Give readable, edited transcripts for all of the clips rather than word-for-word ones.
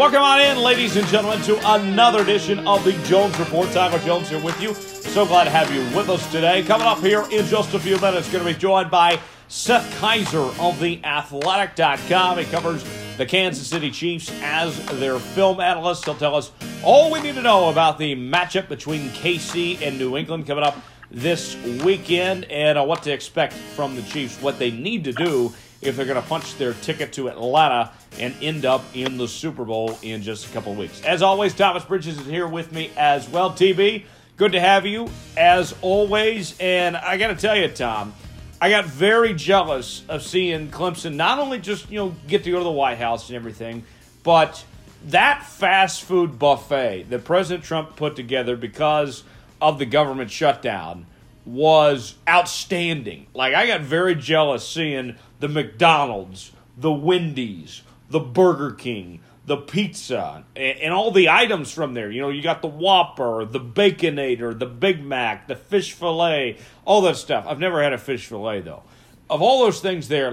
Welcome on in, ladies and gentlemen, to another edition of the Jones Report. Tyler Jones here with you. So glad to have you with us today. Coming up here in just a few minutes, going to be joined by Seth Keysor of TheAthletic.com. He covers the Kansas City Chiefs as their film analyst. He'll tell us all we need to know about the matchup between KC and New England coming up this weekend, and what to expect from the Chiefs, what they need to do if they're going to punch their ticket to Atlanta and end up in the Super Bowl in just a couple of weeks. As always, Thomas Bridges is here with me as well. TB, good to have you as always. And I got to tell you, Tom, I got very jealous of seeing Clemson not only just, get to go to the White House and everything, but that fast food buffet that President Trump put together because of the government shutdown was outstanding. Like, I got very jealous seeing the McDonald's, the Wendy's, the Burger King, the pizza, and all the items from there. You got the Whopper, the Baconator, the Big Mac, the fish fillet, all that stuff. I've never had a fish fillet, though. Of all those things there,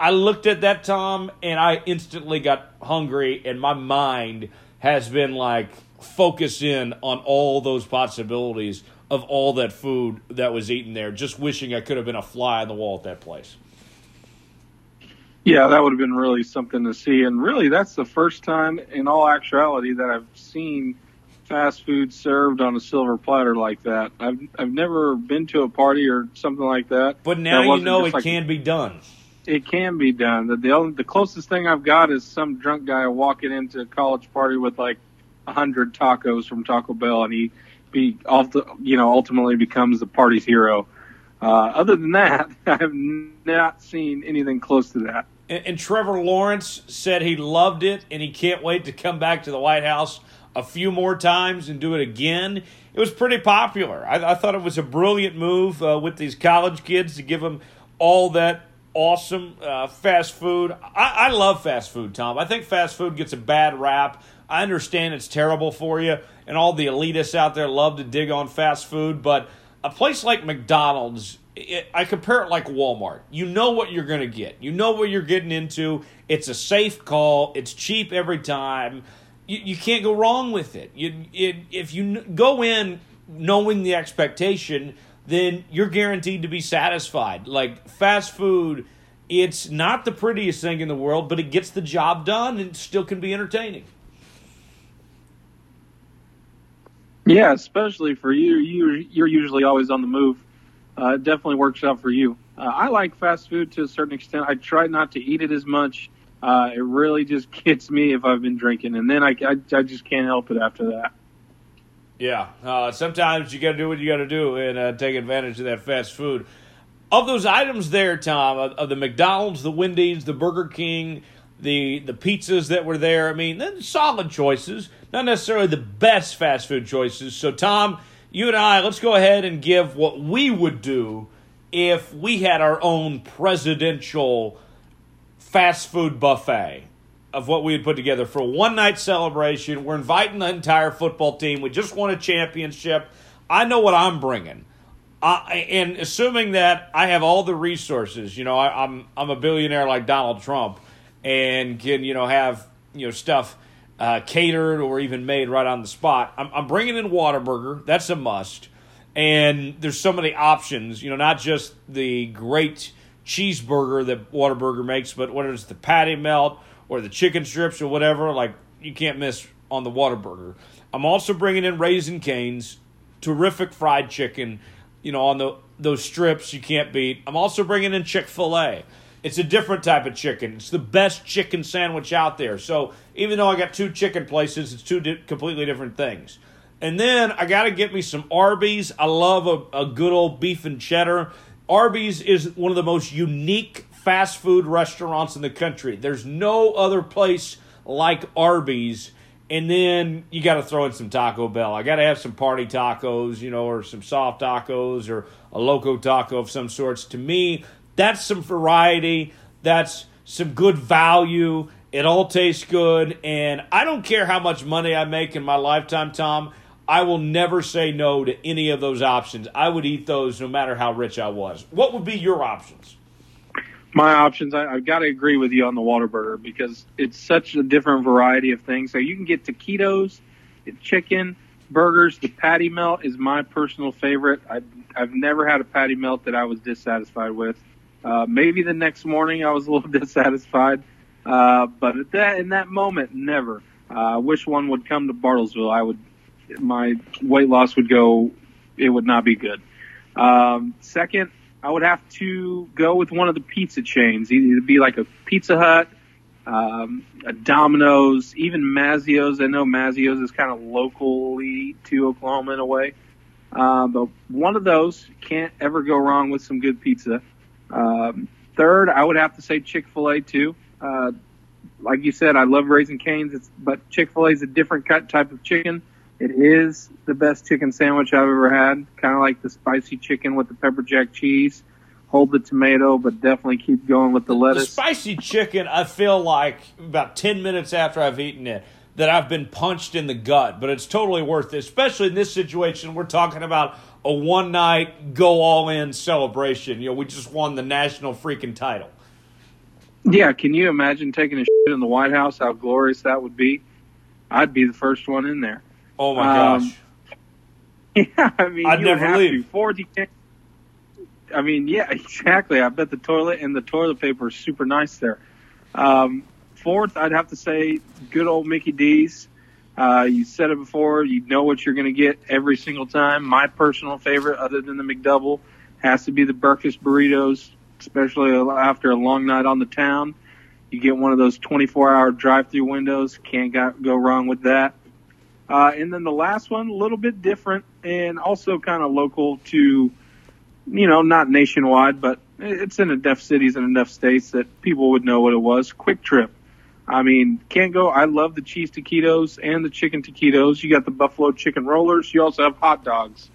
I looked at that, Tom, and I instantly got hungry, and my mind has been, focused in on all those possibilities of all that food that was eaten there, just wishing I could have been a fly on the wall at that place. Yeah, that would have been really something to see. And really, that's the first time in all actuality that I've seen fast food served on a silver platter like that. I've never been to a party or something like that. But now it can be done. It can be done. The closest thing I've got is some drunk guy walking into a college party with 100 tacos from Taco Bell, and he ultimately becomes the party's hero. Other than that, I have not seen anything close to that. And Trevor Lawrence said he loved it, and he can't wait to come back to the White House a few more times and do it again. It was pretty popular. I thought it was a brilliant move with these college kids to give them all that awesome fast food. I love fast food, Tom. I think fast food gets a bad rap. I understand it's terrible for you, and all the elitists out there love to dig on fast food, but a place like McDonald's, I compare it like Walmart. You know what you're going to get. You know what you're getting into. It's a safe call. It's cheap every time. You can't go wrong with it. If you go in knowing the expectation, then you're guaranteed to be satisfied. Fast food, it's not the prettiest thing in the world, but it gets the job done and still can be entertaining. Yeah, especially for you. You're usually always on the move. It definitely works out for you. I like fast food to a certain extent. I try not to eat it as much. It really just gets me if I've been drinking, and then I just can't help it after that. Yeah, sometimes you got to do what you got to do and take advantage of that fast food. Of those items there, Tom, of the McDonald's, the Wendy's, the Burger King, the pizzas that were there, they're solid choices. Not necessarily the best fast food choices. So, Tom, you and I, let's go ahead and give what we would do if we had our own presidential fast food buffet of what we had put together for a one-night celebration. We're inviting the entire football team. We just won a championship. I know what I'm bringing. And assuming that I have all the resources, I'm a billionaire like Donald Trump and can, have, stuff catered or even made right on the spot. I'm bringing in Whataburger. That's a must. And there's so many options, not just the great cheeseburger that Whataburger makes, but whether it's the patty melt or the chicken strips or whatever, you can't miss on the Whataburger. I'm also bringing in Raisin Cane's, terrific fried chicken, on those strips you can't beat. I'm also bringing in Chick-fil-A. It's a different type of chicken. It's the best chicken sandwich out there. So even though I got two chicken places, it's two completely different things. And then I got to get me some Arby's. I love a good old beef and cheddar. Arby's is one of the most unique fast food restaurants in the country. There's no other place like Arby's. And then you got to throw in some Taco Bell. I got to have some party tacos, or some soft tacos or a loco taco of some sorts. To me, that's some variety. That's some good value. It all tastes good. And I don't care how much money I make in my lifetime, Tom. I will never say no to any of those options. I would eat those no matter how rich I was. What would be your options? my options, I've got to agree with you on the Whataburger because it's such a different variety of things. So you can get taquitos, chicken, burgers. The patty melt is my personal favorite. I've never had a patty melt that I was dissatisfied with. Maybe the next morning I was a little dissatisfied, but at that, in that moment, never. I wish one would come to Bartlesville. My weight loss would go, it would not be good. Second, I would have to go with one of the pizza chains. It'd be like a Pizza Hut, a Domino's, even Mazio's. I know Mazio's is kind of locally to Oklahoma in a way. But one of those, can't ever go wrong with some good pizza. Third, I would have to say Chick-fil-A too. Like you said, I love Raising Cane's, but Chick-fil-A is a different type of chicken. It is the best chicken sandwich I've ever had, kind of like the spicy chicken with the pepper jack cheese. Hold the tomato, but definitely keep going with the lettuce. The spicy chicken, I feel like about 10 minutes after I've eaten it, that I've been punched in the gut, but it's totally worth it, especially in this situation. We're talking about a one-night, go-all-in celebration. You know, we just won the national freaking title. Yeah, can you imagine taking a shit in the White House, how glorious that would be? I'd be the first one in there. Oh, my gosh. Yeah, I mean, I'd never leave. I mean, yeah, exactly. I bet the toilet and the toilet paper is super nice there. Fourth, I'd have to say good old Mickey D's. You said it before. You know what you're going to get every single time. My personal favorite, other than the McDouble, has to be the breakfast burritos, especially after a long night on the town. You get one of those 24-hour drive-through windows. Can't go wrong with that. And then the last one, a little bit different and also kind of local to, you know, not nationwide, but it's in enough cities and enough states that people would know what it was. Quick Trip. I mean, can't go. I love the cheese taquitos and the chicken taquitos. You got the buffalo chicken rollers. You also have hot dogs.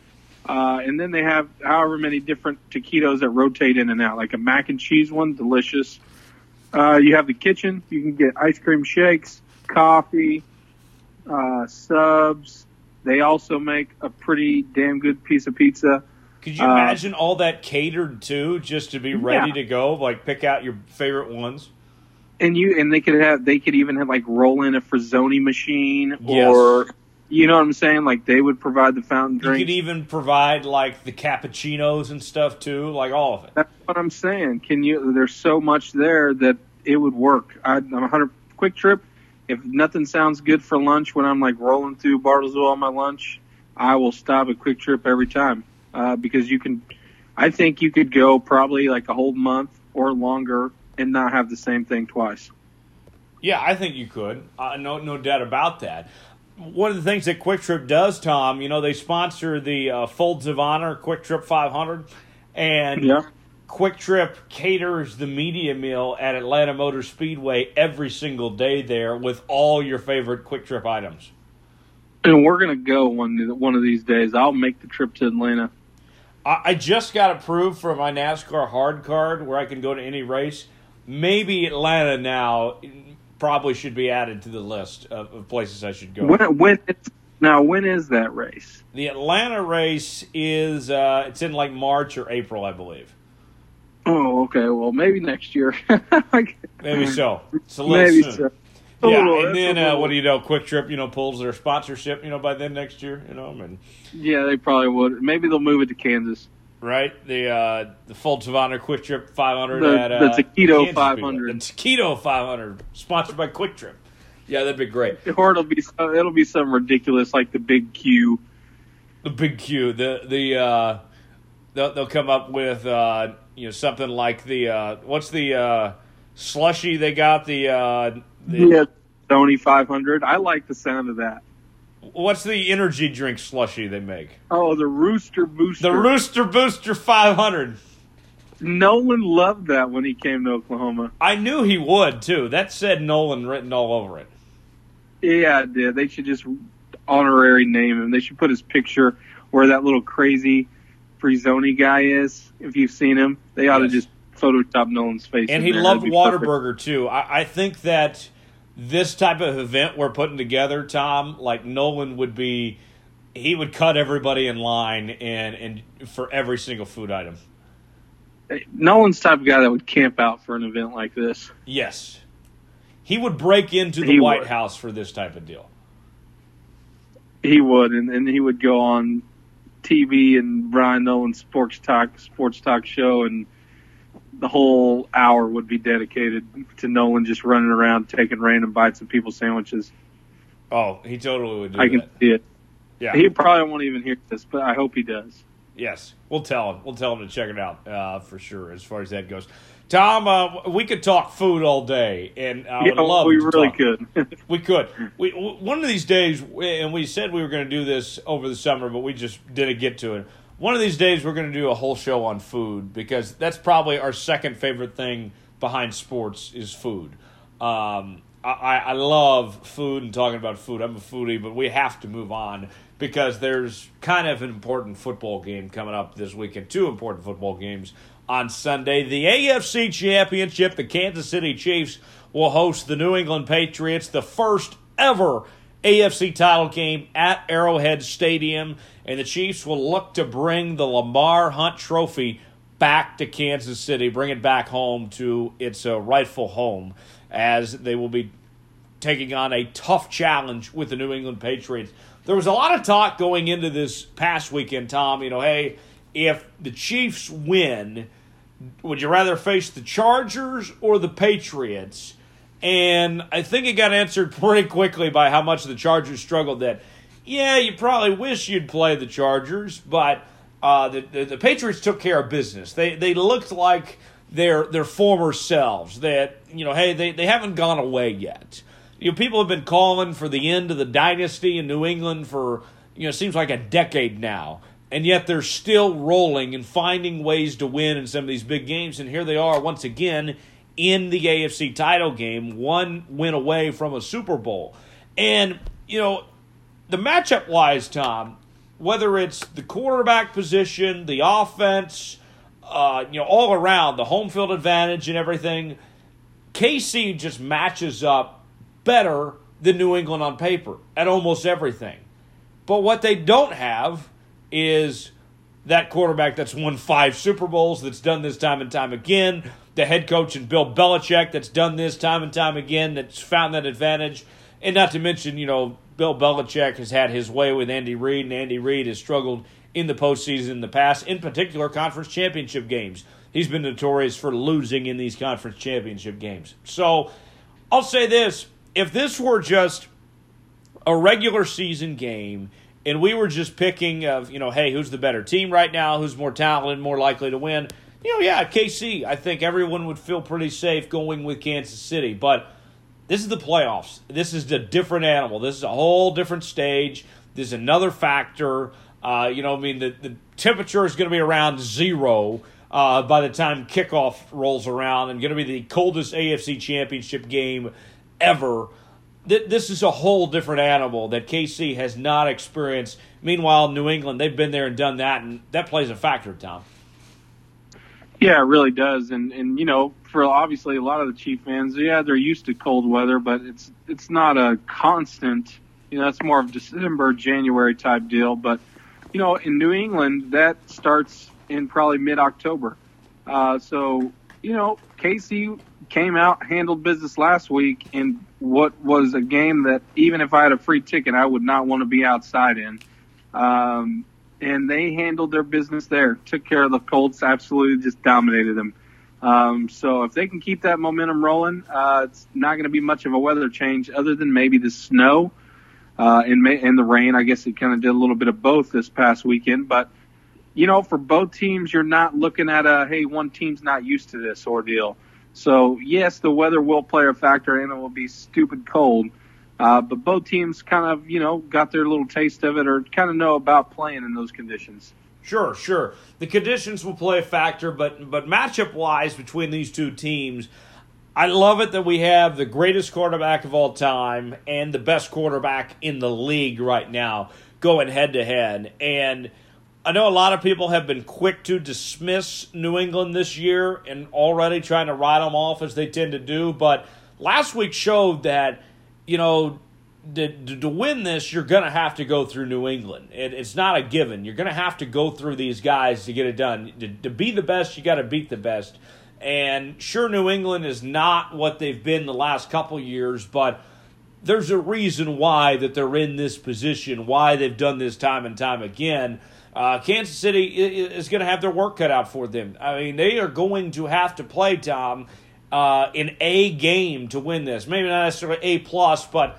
And then they have however many different taquitos that rotate in and out, like a mac and cheese one, delicious. You have the kitchen. You can get ice cream shakes, coffee, subs. They also make a pretty damn good piece of pizza. Could you imagine all that catered to just to be ready to go? Like pick out your favorite ones. And they could even have like roll in a Frizzoni machine or you know what I'm saying? Like they would provide the fountain drinks. You could even provide like the cappuccinos and stuff too, like all of it. That's what I'm saying. There's so much there that it would work. I'm 100% Quick Trip. If nothing sounds good for lunch when I'm like rolling through Bartlesville on my lunch, I will stop at Quick Trip every time because I think you could go probably like a whole month or longer and not have the same thing twice. Yeah, I think you could. No doubt about that. One of the things that Quick Trip does, Tom, you know, they sponsor the Folds of Honor Quick Trip 500, and Quick Trip caters the media meal at Atlanta Motor Speedway every single day there with all your favorite Quick Trip items. And we're going to go one of these days. I'll make the trip to Atlanta. I just got approved for my NASCAR hard card where I can go to any race. Maybe Atlanta now probably should be added to the list of places I should go. When is that race? The Atlanta race is it's in like March or April, I believe. Oh, okay. Well, maybe next year. Maybe so. It's a little maybe soon. So. Yeah, oh, and then what do you know? Quick Trip, you know, pulls their sponsorship, you know, by then next year, you know. I mean, yeah, they probably would. Maybe they'll move it to Kansas. Right? The Folds of Honor Quick Trip 500 at the Taquito 500. The Taquito 500 sponsored by Quick Trip. Yeah, that'd be great. Or it'll be some ridiculous like the Big Q. The Big Q. They'll come up with. You know, something like the what's the slushy they got? The Sony 500. I like the sound of that. What's the energy drink slushy they make? Oh, the Rooster Booster. The Rooster Booster 500. Nolan loved that when he came to Oklahoma. I knew he would, too. That said Nolan written all over it. Yeah, it did. They should just honorary name him. They should put his picture where that little crazy Frizzoni guy is, if you've seen him. They ought to just Photoshop Nolan's face. And he loved Whataburger, too. I think that this type of event we're putting together, Tom, like Nolan would be, he would cut everybody in line and for every single food item. Nolan's the type of guy that would camp out for an event like this. Yes. He would break into the White House for this type of deal. He would, and he would go on TV and Brian Nolan's sports talk show, and the whole hour would be dedicated to Nolan just running around taking random bites of people's sandwiches. Oh, he totally would do that. I can see it. Yeah. He probably won't even hear this, but I hope he does. Yes, we'll tell him. We'll tell him to check it out for sure as far as that goes. Tom, we could talk food all day, and I would love to talk. We really could. We could. One of these days, and we said we were going to do this over the summer, but we just didn't get to it. One of these days, we're going to do a whole show on food, because that's probably our second favorite thing behind sports is food. I love food and talking about food. I'm a foodie, but we have to move on because there's kind of an important football game coming up this weekend, two important football games. On Sunday, the AFC Championship, the Kansas City Chiefs will host the New England Patriots, the first ever AFC title game at Arrowhead Stadium, and the Chiefs will look to bring the Lamar Hunt Trophy back to Kansas City, bring it back home to its rightful home, as they will be taking on a tough challenge with the New England Patriots. There was a lot of talk going into this past weekend, Tom, hey, if the Chiefs win, would you rather face the Chargers or the Patriots? And I think it got answered pretty quickly by how much the Chargers struggled that, yeah, you probably wish you'd play the Chargers, but the Patriots took care of business. They looked like their former selves, that, they haven't gone away yet. People have been calling for the end of the dynasty in New England for, it seems like a decade now. And yet they're still rolling and finding ways to win in some of these big games. And here they are once again in the AFC title game, one win away from a Super Bowl. And, the matchup-wise, Tom, whether it's the quarterback position, the offense, all around, the home field advantage and everything, KC just matches up better than New England on paper at almost everything. But what they don't have is that quarterback that's won 5 Super Bowls, that's done this time and time again, the head coach in Bill Belichick that's done this time and time again, that's found that advantage. And not to mention, Bill Belichick has had his way with Andy Reid, and Andy Reid has struggled in the postseason in the past, in particular conference championship games. He's been notorious for losing in these conference championship games. So I'll say this, if this were just a regular season game, and we were just picking of, hey, who's the better team right now? Who's more talented, more likely to win? KC, I think everyone would feel pretty safe going with Kansas City. But this is the playoffs. This is a different animal. This is a whole different stage. There's another factor. The temperature is going to be around 0 by the time kickoff rolls around, and going to be the coldest AFC championship game ever. This is a whole different animal that KC has not experienced. Meanwhile, New England, they've been there and done that, and that plays a factor, Tom. Yeah, it really does. And for obviously a lot of the Chief fans, they're used to cold weather, but it's not a constant. It's more of December, January type deal. But, in New England, that starts in probably mid-October. KC came out, handled business last week, and what was a game that even if I had a free ticket, I would not want to be outside in. And they handled their business there, took care of the Colts, absolutely just dominated them. So if they can keep that momentum rolling, it's not going to be much of a weather change other than maybe the snow and the rain. I guess it kind of did a little bit of both this past weekend. But, for both teams, you're not looking at one team's not used to this ordeal. So, yes, the weather will play a factor, and it will be stupid cold. But both teams kind of, got their little taste of it or kind of know about playing in those conditions. Sure. The conditions will play a factor, but matchup-wise between these two teams, I love it that we have the greatest quarterback of all time and the best quarterback in the league right now going head-to-head. And I know a lot of people have been quick to dismiss New England this year and already trying to ride them off as they tend to do, but last week showed that, to win this, you're going to have to go through New England. It's not a given. You're going to have to go through these guys to get it done. To be the best, you got to beat the best. And sure, New England is not what they've been the last couple years, but there's a reason why that they're in this position, why they've done this time and time again. Kansas City is going to have their work cut out for them. I mean, they are going to have to play, Tom, an A game to win this. Maybe not necessarily A+, but,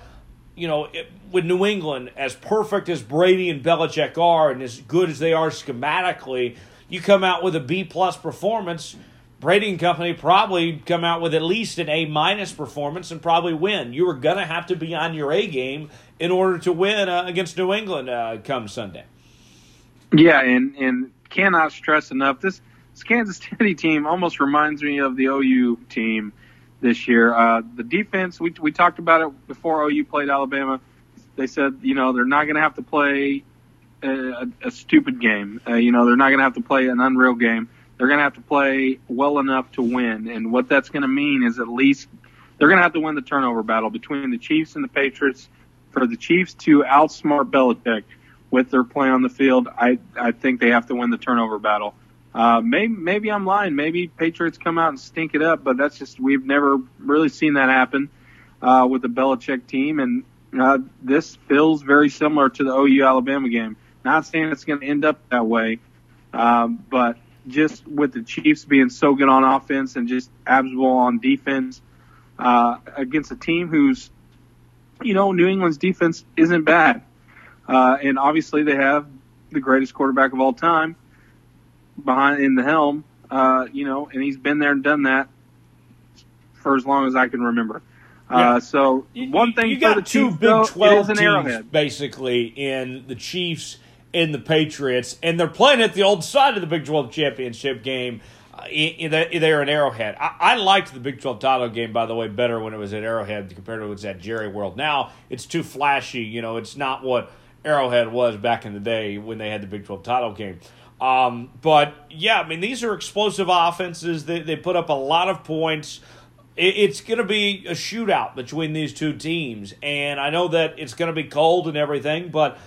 you know, with New England, as perfect as Brady and Belichick are and as good as they are schematically, you come out with a B+ performance, Brady and company probably come out with at least an A- performance and probably win. You are going to have to be on your A game in order to win against New England come Sunday. Yeah, and cannot stress enough, this Kansas City team almost reminds me of the OU team this year. The defense, we talked about it before OU played Alabama. They said, you know, they're not going to have to play a stupid game. You know, they're not going to have to play an unreal game. They're going to have to play well enough to win. And what that's going to mean is at least they're going to have to win the turnover battle between the Chiefs and the Patriots for the Chiefs to outsmart Belichick. With their play on the field, I think they have to win the turnover battle. Maybe I'm lying. Maybe Patriots come out and stink it up, but that's just we've never really seen that happen with the Belichick team. And this feels very similar to the OU Alabama game. Not saying it's going to end up that way, but just with the Chiefs being so good on offense and just abysmal on defense against a team who's, you know, New England's defense isn't bad. And obviously they have the greatest quarterback of all time behind in the helm, you know, and he's been there and done that for as long as I can remember. Yeah. So one thing you for got the Chiefs, two Big 12 teams Arrowhead. Basically in the Chiefs and the Patriots, and they're playing at the old side of the Big 12 championship game. They're in Arrowhead. I liked the Big 12 title game, by the way, better when it was at Arrowhead compared to what's at Jerry World. Now it's too flashy. You know, it's not what Arrowhead was back in the day when they had the Big 12 title game. But, yeah, I mean, these are explosive offenses. They put up a lot of points. It's going to be a shootout between these two teams. And I know that it's going to be cold and everything, but,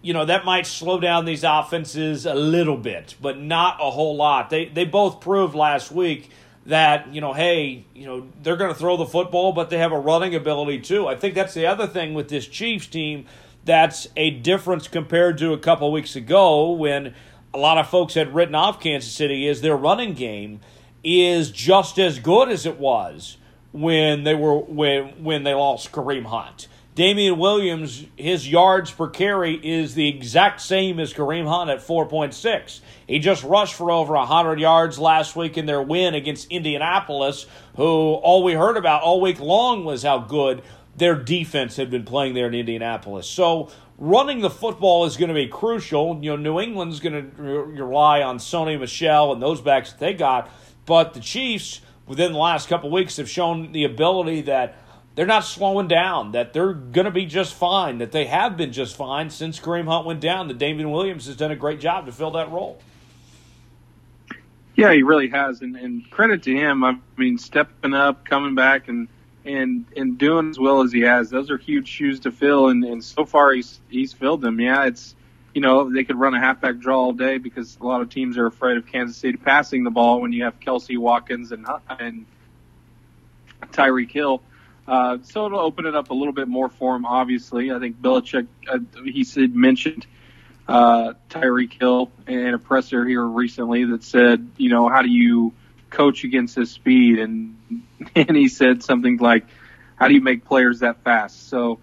you know, that might slow down these offenses a little bit, but not a whole lot. They both proved last week that, you know, hey, you know, they're going to throw the football, but they have a running ability too. I think that's the other thing with this Chiefs team. That's a difference compared to a couple weeks ago when a lot of folks had written off Kansas City is their running game is just as good as it was when they were when they lost Kareem Hunt. Damian Williams, his yards per carry is the exact same as Kareem Hunt at 4.6. He just rushed for over 100 yards last week in their win against Indianapolis, who all we heard about all week long was how good their defense had been playing there in Indianapolis. So running the football is going to be crucial. You know, New England's going to rely on Sony Michel and those backs that they got, but the Chiefs within the last couple of weeks have shown the ability that they're not slowing down, that they're going to be just fine, that they have been just fine since Kareem Hunt went down, that Damian Williams has done a great job to fill that role. Yeah, he really has, and credit to him. I mean, stepping up, coming back, and doing as well as he has. Those are huge shoes to fill, and so far he's filled them. Yeah, it's, you know, they could run a halfback draw all day because a lot of teams are afraid of Kansas City passing the ball when you have Kelce, Watkins, and Tyreek Hill. So it'll open it up a little bit more for him, obviously. I think Belichick, he mentioned Tyreek Hill and a presser here recently that said, you know, how do you coach against his speed? And he said something like, how do you make players that fast? So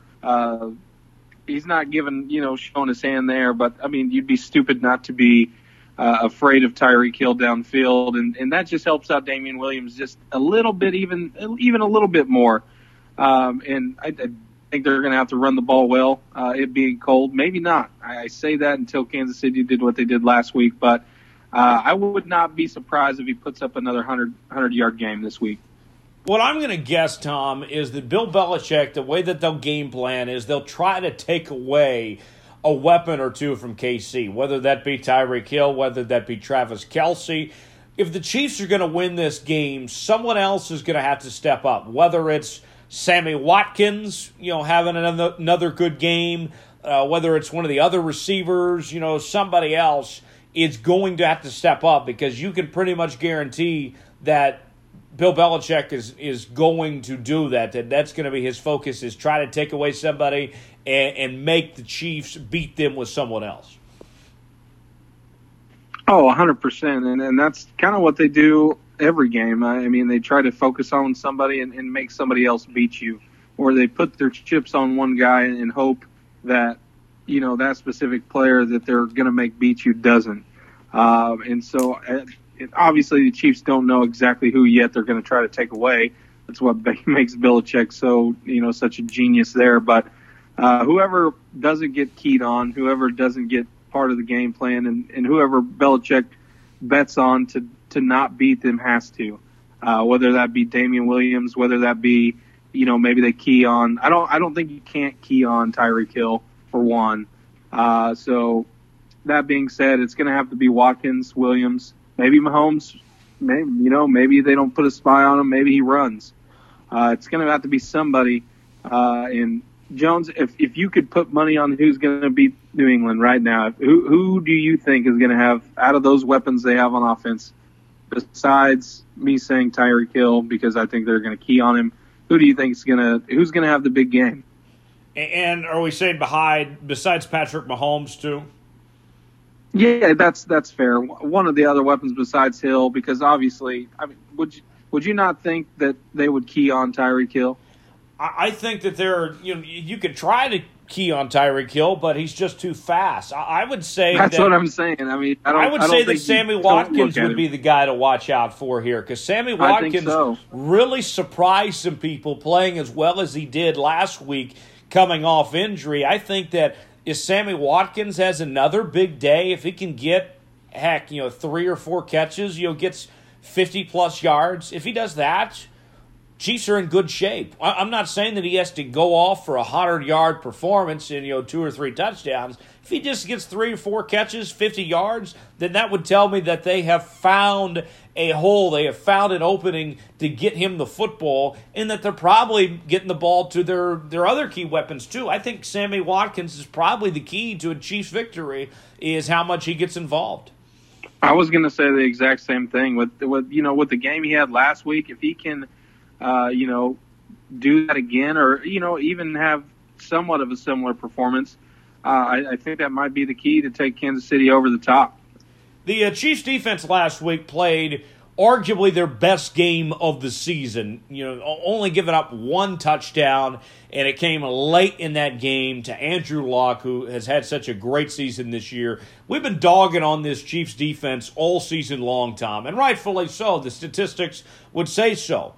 he's not giving, you know, showing his hand there. But, I mean, you'd be stupid not to be afraid of Tyreek Hill downfield. And that just helps out Damian Williams just a little bit, even a little bit more. And I think they're going to have to run the ball well, it being cold. Maybe not. I say that until Kansas City did what they did last week. But I would not be surprised if he puts up another 100-yard game this week. What I'm going to guess, Tom, is that Bill Belichick, the way that they'll game plan is they'll try to take away a weapon or two from KC, whether that be Tyreek Hill, whether that be Travis Kelce. If the Chiefs are going to win this game, someone else is going to have to step up, whether it's Sammy Watkins, having another good game, whether it's one of the other receivers, somebody else is going to have to step up, because you can pretty much guarantee that Bill Belichick is going to do that. That's going to be his focus, is try to take away somebody and make the Chiefs beat them with someone else. Oh, 100%. And that's kind of what they do every game. I mean, they try to focus on somebody and make somebody else beat you, or they put their chips on one guy and hope that, that specific player that they're going to make beat you doesn't. And so obviously the Chiefs don't know exactly who yet they're going to try to take away. That's what makes Belichick so, such a genius there. But whoever doesn't get keyed on, whoever doesn't get part of the game plan, and whoever Belichick bets on to not beat them has to, whether that be Damian Williams, whether that be, maybe they key on, I don't think you can't key on Tyreek Hill for one. So that being said, it's going to have to be Watkins, Williams, maybe Mahomes, maybe they don't put a spy on him. Maybe he runs. It's going to have to be somebody, in Jones, if you could put money on who's going to beat New England right now, who do you think is going to have, out of those weapons they have on offense, besides me saying Tyreek Hill because I think they're going to key on him, who do you think is who's going to have the big game? And are we saying besides Patrick Mahomes too? Yeah, that's fair. One of the other weapons besides Hill, because obviously, I mean, would you not think that they would key on Tyreek Hill? I think that there are, you could try to key on Tyreek Hill, but he's just too fast. I would say that's what I'm saying. I mean, I would say that Sammy Watkins would be the guy to watch out for here, because Sammy Watkins really surprised some people playing as well as he did last week, coming off injury. I think that if Sammy Watkins has another big day, if he can get 3 or 4 catches, gets 50+ yards. If he does that, Chiefs are in good shape. I'm not saying that he has to go off for a 100-yard performance and 2 or 3 touchdowns. If he just gets 3 or 4 catches, 50 yards, then that would tell me that they have found a hole. They have found an opening to get him the football, and that they're probably getting the ball to their other key weapons too. I think Sammy Watkins is probably the key to a Chiefs victory, is how much he gets involved. I was going to say the exact same thing with the game he had last week. If he can do that again, or, even have somewhat of a similar performance, I think that might be the key to take Kansas City over the top. The Chiefs defense last week played arguably their best game of the season, only giving up 1 touchdown, and it came late in that game to Andrew Luck, who has had such a great season this year. We've been dogging on this Chiefs defense all season long, Tom, and rightfully so. The statistics would say so.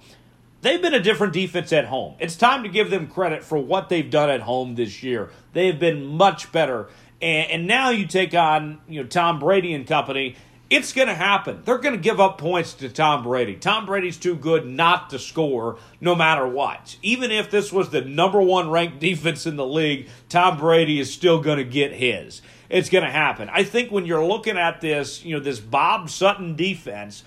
They've been a different defense at home. It's time to give them credit for what they've done at home this year. They have been much better. And now you take on Tom Brady and company. It's going to happen. They're going to give up points to Tom Brady. Tom Brady's too good not to score no matter what. Even if this was the number 1 ranked defense in the league, Tom Brady is still going to get his. It's going to happen. I think when you're looking at this, this Bob Sutton defense,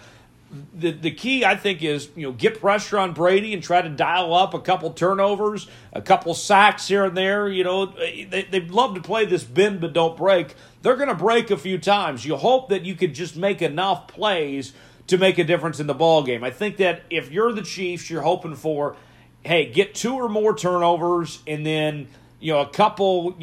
the key, I think, is get pressure on Brady and try to dial up a couple turnovers, a couple sacks here and there. They love to play this bend but don't break. They're going to break a few times. You hope that you could just make enough plays to make a difference in the ball game. I think that if you're the Chiefs, you're hoping for, hey, get 2 or more turnovers, and then a couple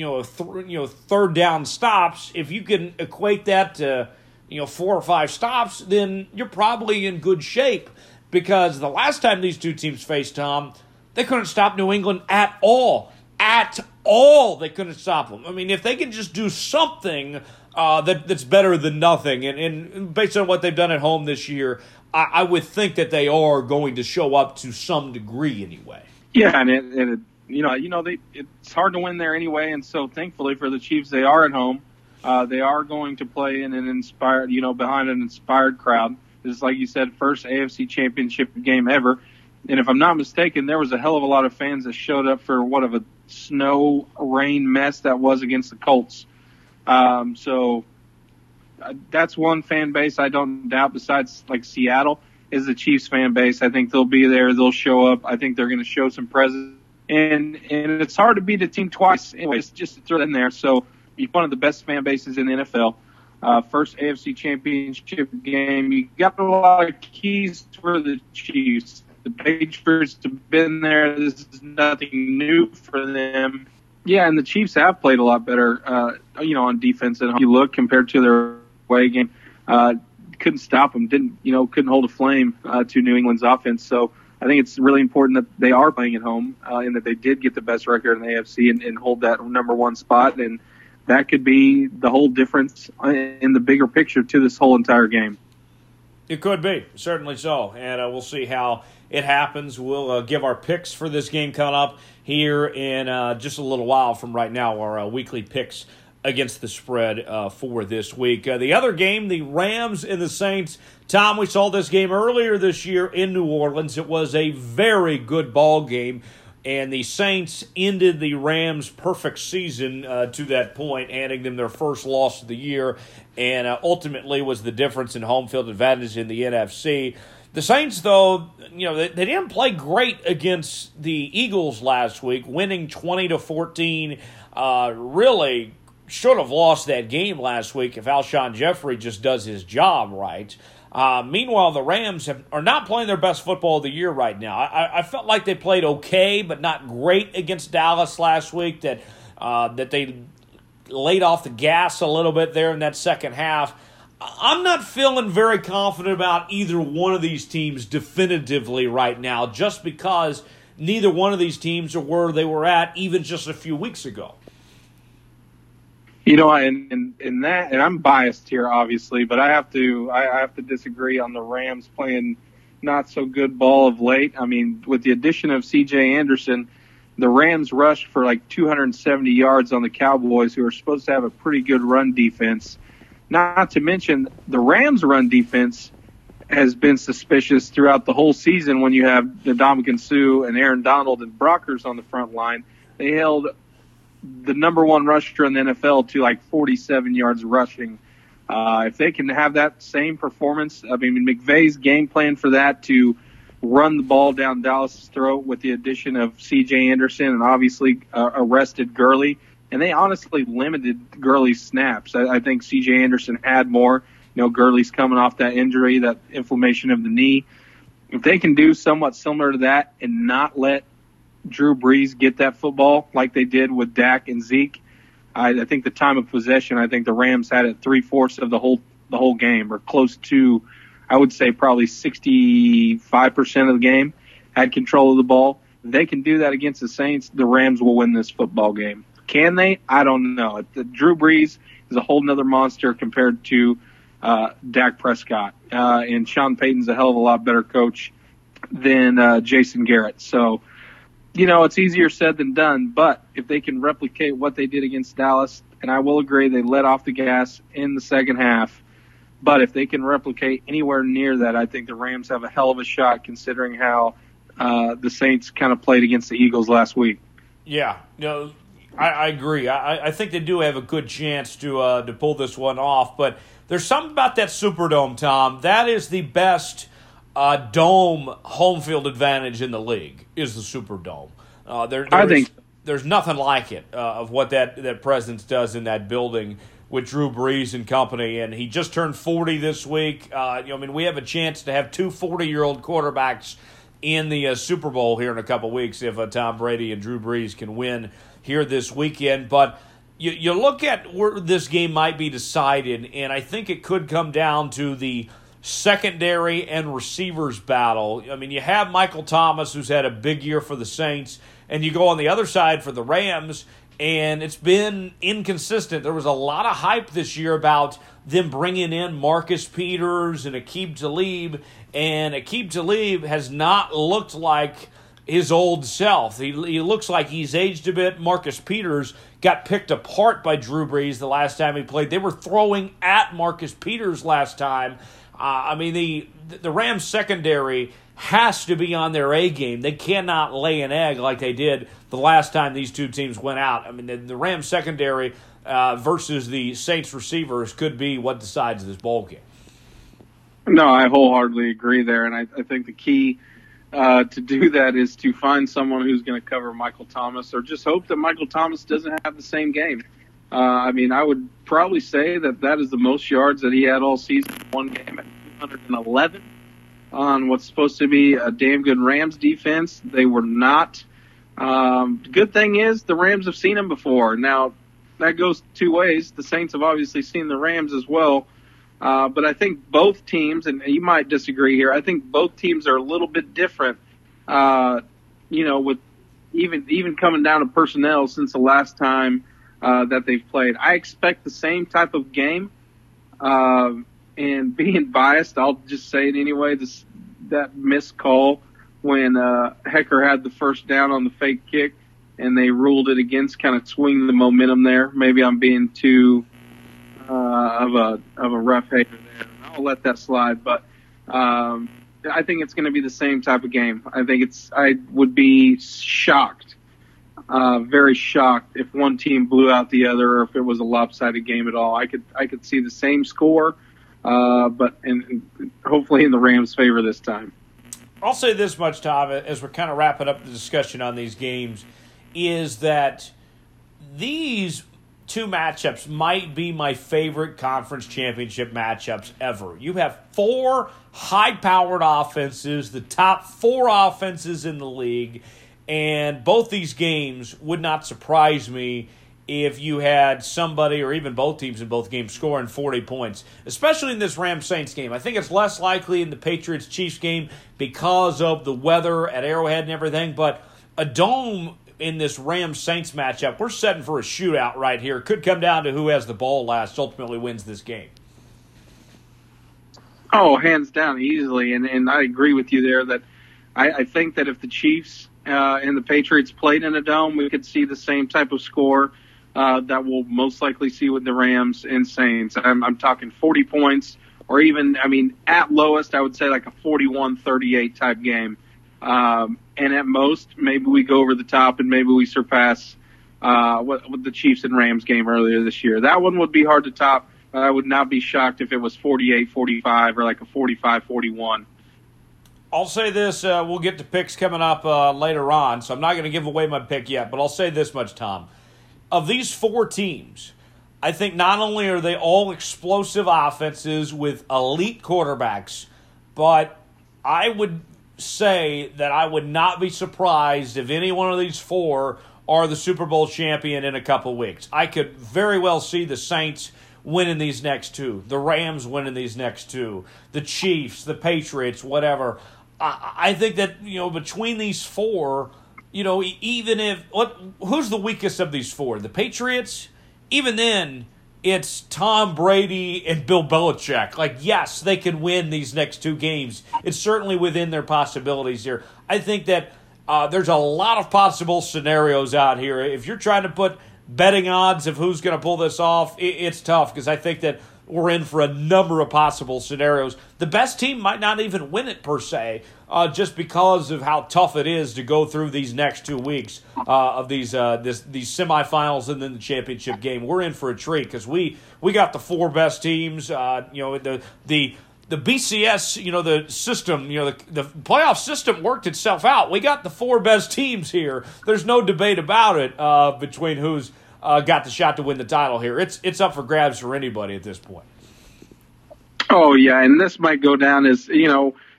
third down stops. If you can equate that to 4 or 5 stops, then you're probably in good shape, because the last time these two teams faced, Tom, they couldn't stop New England at all. At all, they couldn't stop them. I mean, if they can just do something that's better than nothing, and based on what they've done at home this year, I would think that they are going to show up to some degree anyway. Yeah, and it's hard to win there anyway, and so thankfully for the Chiefs, they are at home. They are going to play in an inspired, behind an inspired crowd. This is, like you said, first AFC Championship game ever. And if I'm not mistaken, there was a hell of a lot of fans that showed up for what of a snow rain mess that was against the Colts. So that's one fan base I don't doubt, besides like Seattle. is the Chiefs fan base. I think they'll be there. They'll show up. I think they're going to show some presence. And it's hard to beat a team twice. Anyways, just to throw it in there. So you're one of the best fan bases in the NFL. First AFC championship game. You got a lot of keys for the Chiefs. The Patriots have been there. This is nothing new for them. Yeah, and the Chiefs have played a lot better, on defense. And you look compared to their away game, couldn't stop them. Couldn't hold a flame to New England's offense. So I think it's really important that they are playing at home and that they did get the best record in the AFC and hold that number one spot. And that could be the whole difference in the bigger picture to this whole entire game. It could be, certainly so. And we'll see how it happens. We'll give our picks for this game coming up here in just a little while from right now, our weekly picks against the spread for this week. The other game, the Rams and the Saints. Tom, we saw this game earlier this year in New Orleans. It was a very good ball game, and the Saints ended the Rams' perfect season to that point, handing them their first loss of the year, and ultimately was the difference in home field advantage in the NFC. The Saints, though, they didn't play great against the Eagles last week, winning 20-14. Really should have lost that game last week if Alshon Jeffrey just does his job right. Meanwhile, the Rams are not playing their best football of the year right now. I felt like they played okay, but not great against Dallas last week, that they laid off the gas a little bit there in that second half. I'm not feeling very confident about either one of these teams definitively right now, just because neither one of these teams are where they were at even just a few weeks ago. And I'm biased here, obviously, but I have to disagree on the Rams playing not so good ball of late. I mean, with the addition of C.J. Anderson, the Rams rushed for like 270 yards on the Cowboys, who are supposed to have a pretty good run defense. Not to mention, the Rams' run defense has been suspicious throughout the whole season when you have Ndamukong Suh and Aaron Donald and Brockers on the front line. They held the number one rusher in the NFL to like 47 yards rushing. If they can have that same performance, I mean, McVay's game plan for that to run the ball down Dallas' throat with the addition of C.J. Anderson and obviously arrested Gurley. And they honestly limited Gurley's snaps. I think C.J. Anderson had more. Gurley's coming off that injury, that inflammation of the knee. If they can do somewhat similar to that and not let Drew Brees get that football like they did with Dak and Zeke, I think the time of possession, I think the Rams had it 3/4 of the whole game, or close to, I would say probably 65% of the game had control of the ball. If they can do that against the Saints, the Rams will win this football game. Can they? I don't know. Drew Brees is a whole nother monster compared to Dak Prescott. And Sean Payton's a hell of a lot better coach than Jason Garrett. So, it's easier said than done, but if they can replicate what they did against Dallas, and I will agree they let off the gas in the second half, but if they can replicate anywhere near that, I think the Rams have a hell of a shot considering how the Saints kind of played against the Eagles last week. Yeah, I agree. I think they do have a good chance to pull this one off. But there's something about that Superdome, Tom. That is the best dome home field advantage in the league, is the Superdome. There's nothing like it of what that presence does in that building with Drew Brees and company. And he just turned 40 this week. We have a chance to have two 40-year-old quarterbacks in the Super Bowl here in a couple weeks if Tom Brady and Drew Brees can win here this weekend. But you look at where this game might be decided, and I think it could come down to the secondary and receivers battle. I mean, you have Michael Thomas, who's had a big year for the Saints, and you go on the other side for the Rams, and it's been inconsistent. There was a lot of hype this year about them bringing in Marcus Peters and Aqib Talib, and Aqib Talib has not looked like his old self. He looks like he's aged a bit. Marcus Peters got picked apart by Drew Brees the last time he played. They were throwing at Marcus Peters last time. The Rams secondary has to be on their A game. They cannot lay an egg like they did the last time these two teams went out. I mean, the Rams secondary versus the Saints receivers could be what decides this bowl game. No, I wholeheartedly agree there, and I think the key to do that is to find someone who's going to cover Michael Thomas, or just hope that Michael Thomas doesn't have the same game. I mean, I would probably say that that is the most yards that he had all season, one game at 211 on what's supposed to be a damn good Rams defense. They were not. Good thing is the Rams have seen him before. Now, that goes two ways. The Saints have obviously seen the Rams as well. But I think both teams, and you might disagree here, I think both teams are a little bit different, with even coming down to personnel since the last time that they've played. I expect the same type of game. And being biased, I'll just say it anyway, that missed call when Hecker had the first down on the fake kick and they ruled it against, kind of swing the momentum there. Maybe I'm being too of a rough hater there. I'll let that slide, but I think it's going to be the same type of game. I would be shocked, very shocked, if one team blew out the other, or if it was a lopsided game at all. I could see the same score, but hopefully in the Rams' favor this time. I'll say this much, Tom, as we're kind of wrapping up the discussion on these games, is that these two matchups might be my favorite conference championship matchups ever. You have four high-powered offenses, the top four offenses in the league, and both these games would not surprise me if you had somebody or even both teams in both games scoring 40 points, especially in this Rams-Saints game. I think it's less likely in the Patriots-Chiefs game because of the weather at Arrowhead and everything, but a dome in this Rams-Saints matchup, we're setting for a shootout right here. Could come down to who has the ball last, ultimately wins this game. Oh, hands down, easily. And I agree with you there that I think that if the Chiefs and the Patriots played in a dome, we could see the same type of score that we'll most likely see with the Rams and Saints. I'm talking 40 points, or even, I mean, at lowest, I would say like a 41-38 type game. And at most, maybe we go over the top and maybe we surpass what the Chiefs and Rams game earlier this year. That one would be hard to top, but I would not be shocked if it was 48-45 or like a 45-41. I'll say this. We'll get to picks coming up later on, so I'm not going to give away my pick yet, but I'll say this much, Tom. Of these four teams, I think not only are they all explosive offenses with elite quarterbacks, but I would say that I would not be surprised if any one of these four are the Super Bowl champion in a couple weeks. I could very well see the Saints winning these next two, the Rams winning these next two, the Chiefs, the Patriots, whatever. I think that, between these four, even if who's the weakest of these four? The Patriots? Even then, it's Tom Brady and Bill Belichick. Like, yes, they can win these next two games. It's certainly within their possibilities here. I think that there's a lot of possible scenarios out here. If you're trying to put betting odds of who's going to pull this off, it's tough, because I think that we're in for a number of possible scenarios. The best team might not even win it, per se, just because of how tough it is to go through these next 2 weeks of these semifinals and then the championship game. We're in for a treat, because we got the four best teams. The BCS, the system, the playoff system worked itself out. We got the four best teams here. There's no debate about it between who's got the shot to win the title here. It's up for grabs for anybody at this point. Oh, yeah, and this might go down as,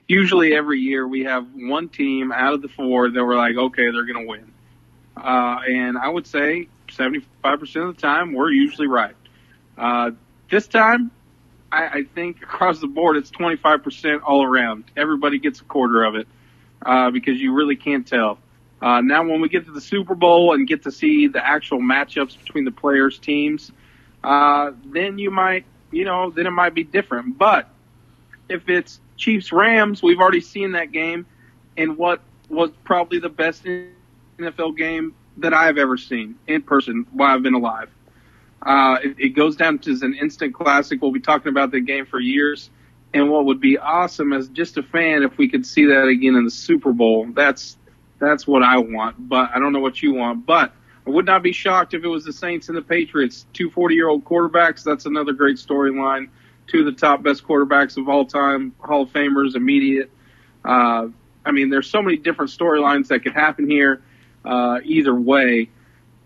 usually every year we have one team out of the four that we're like, okay, they're going to win. And I would say 75% of the time we're usually right. This time, I think across the board, it's 25% all around. Everybody gets a quarter of it because you really can't tell. Now when we get to the Super Bowl and get to see the actual matchups between the players' teams, then you might, then it might be different. But if it's Chiefs-Rams, we've already seen that game in what was probably the best NFL game that I've ever seen in person while I've been alive. It goes down to an instant classic. We'll be talking about the game for years. And what would be awesome as just a fan if we could see that again in the Super Bowl. That's what I want, but I don't know what you want. But I would not be shocked if it was the Saints and the Patriots, two 40-year-old quarterbacks. That's another great storyline two of the top best quarterbacks of all time, Hall of Famers, immediate. I mean, there's so many different storylines that could happen here either way.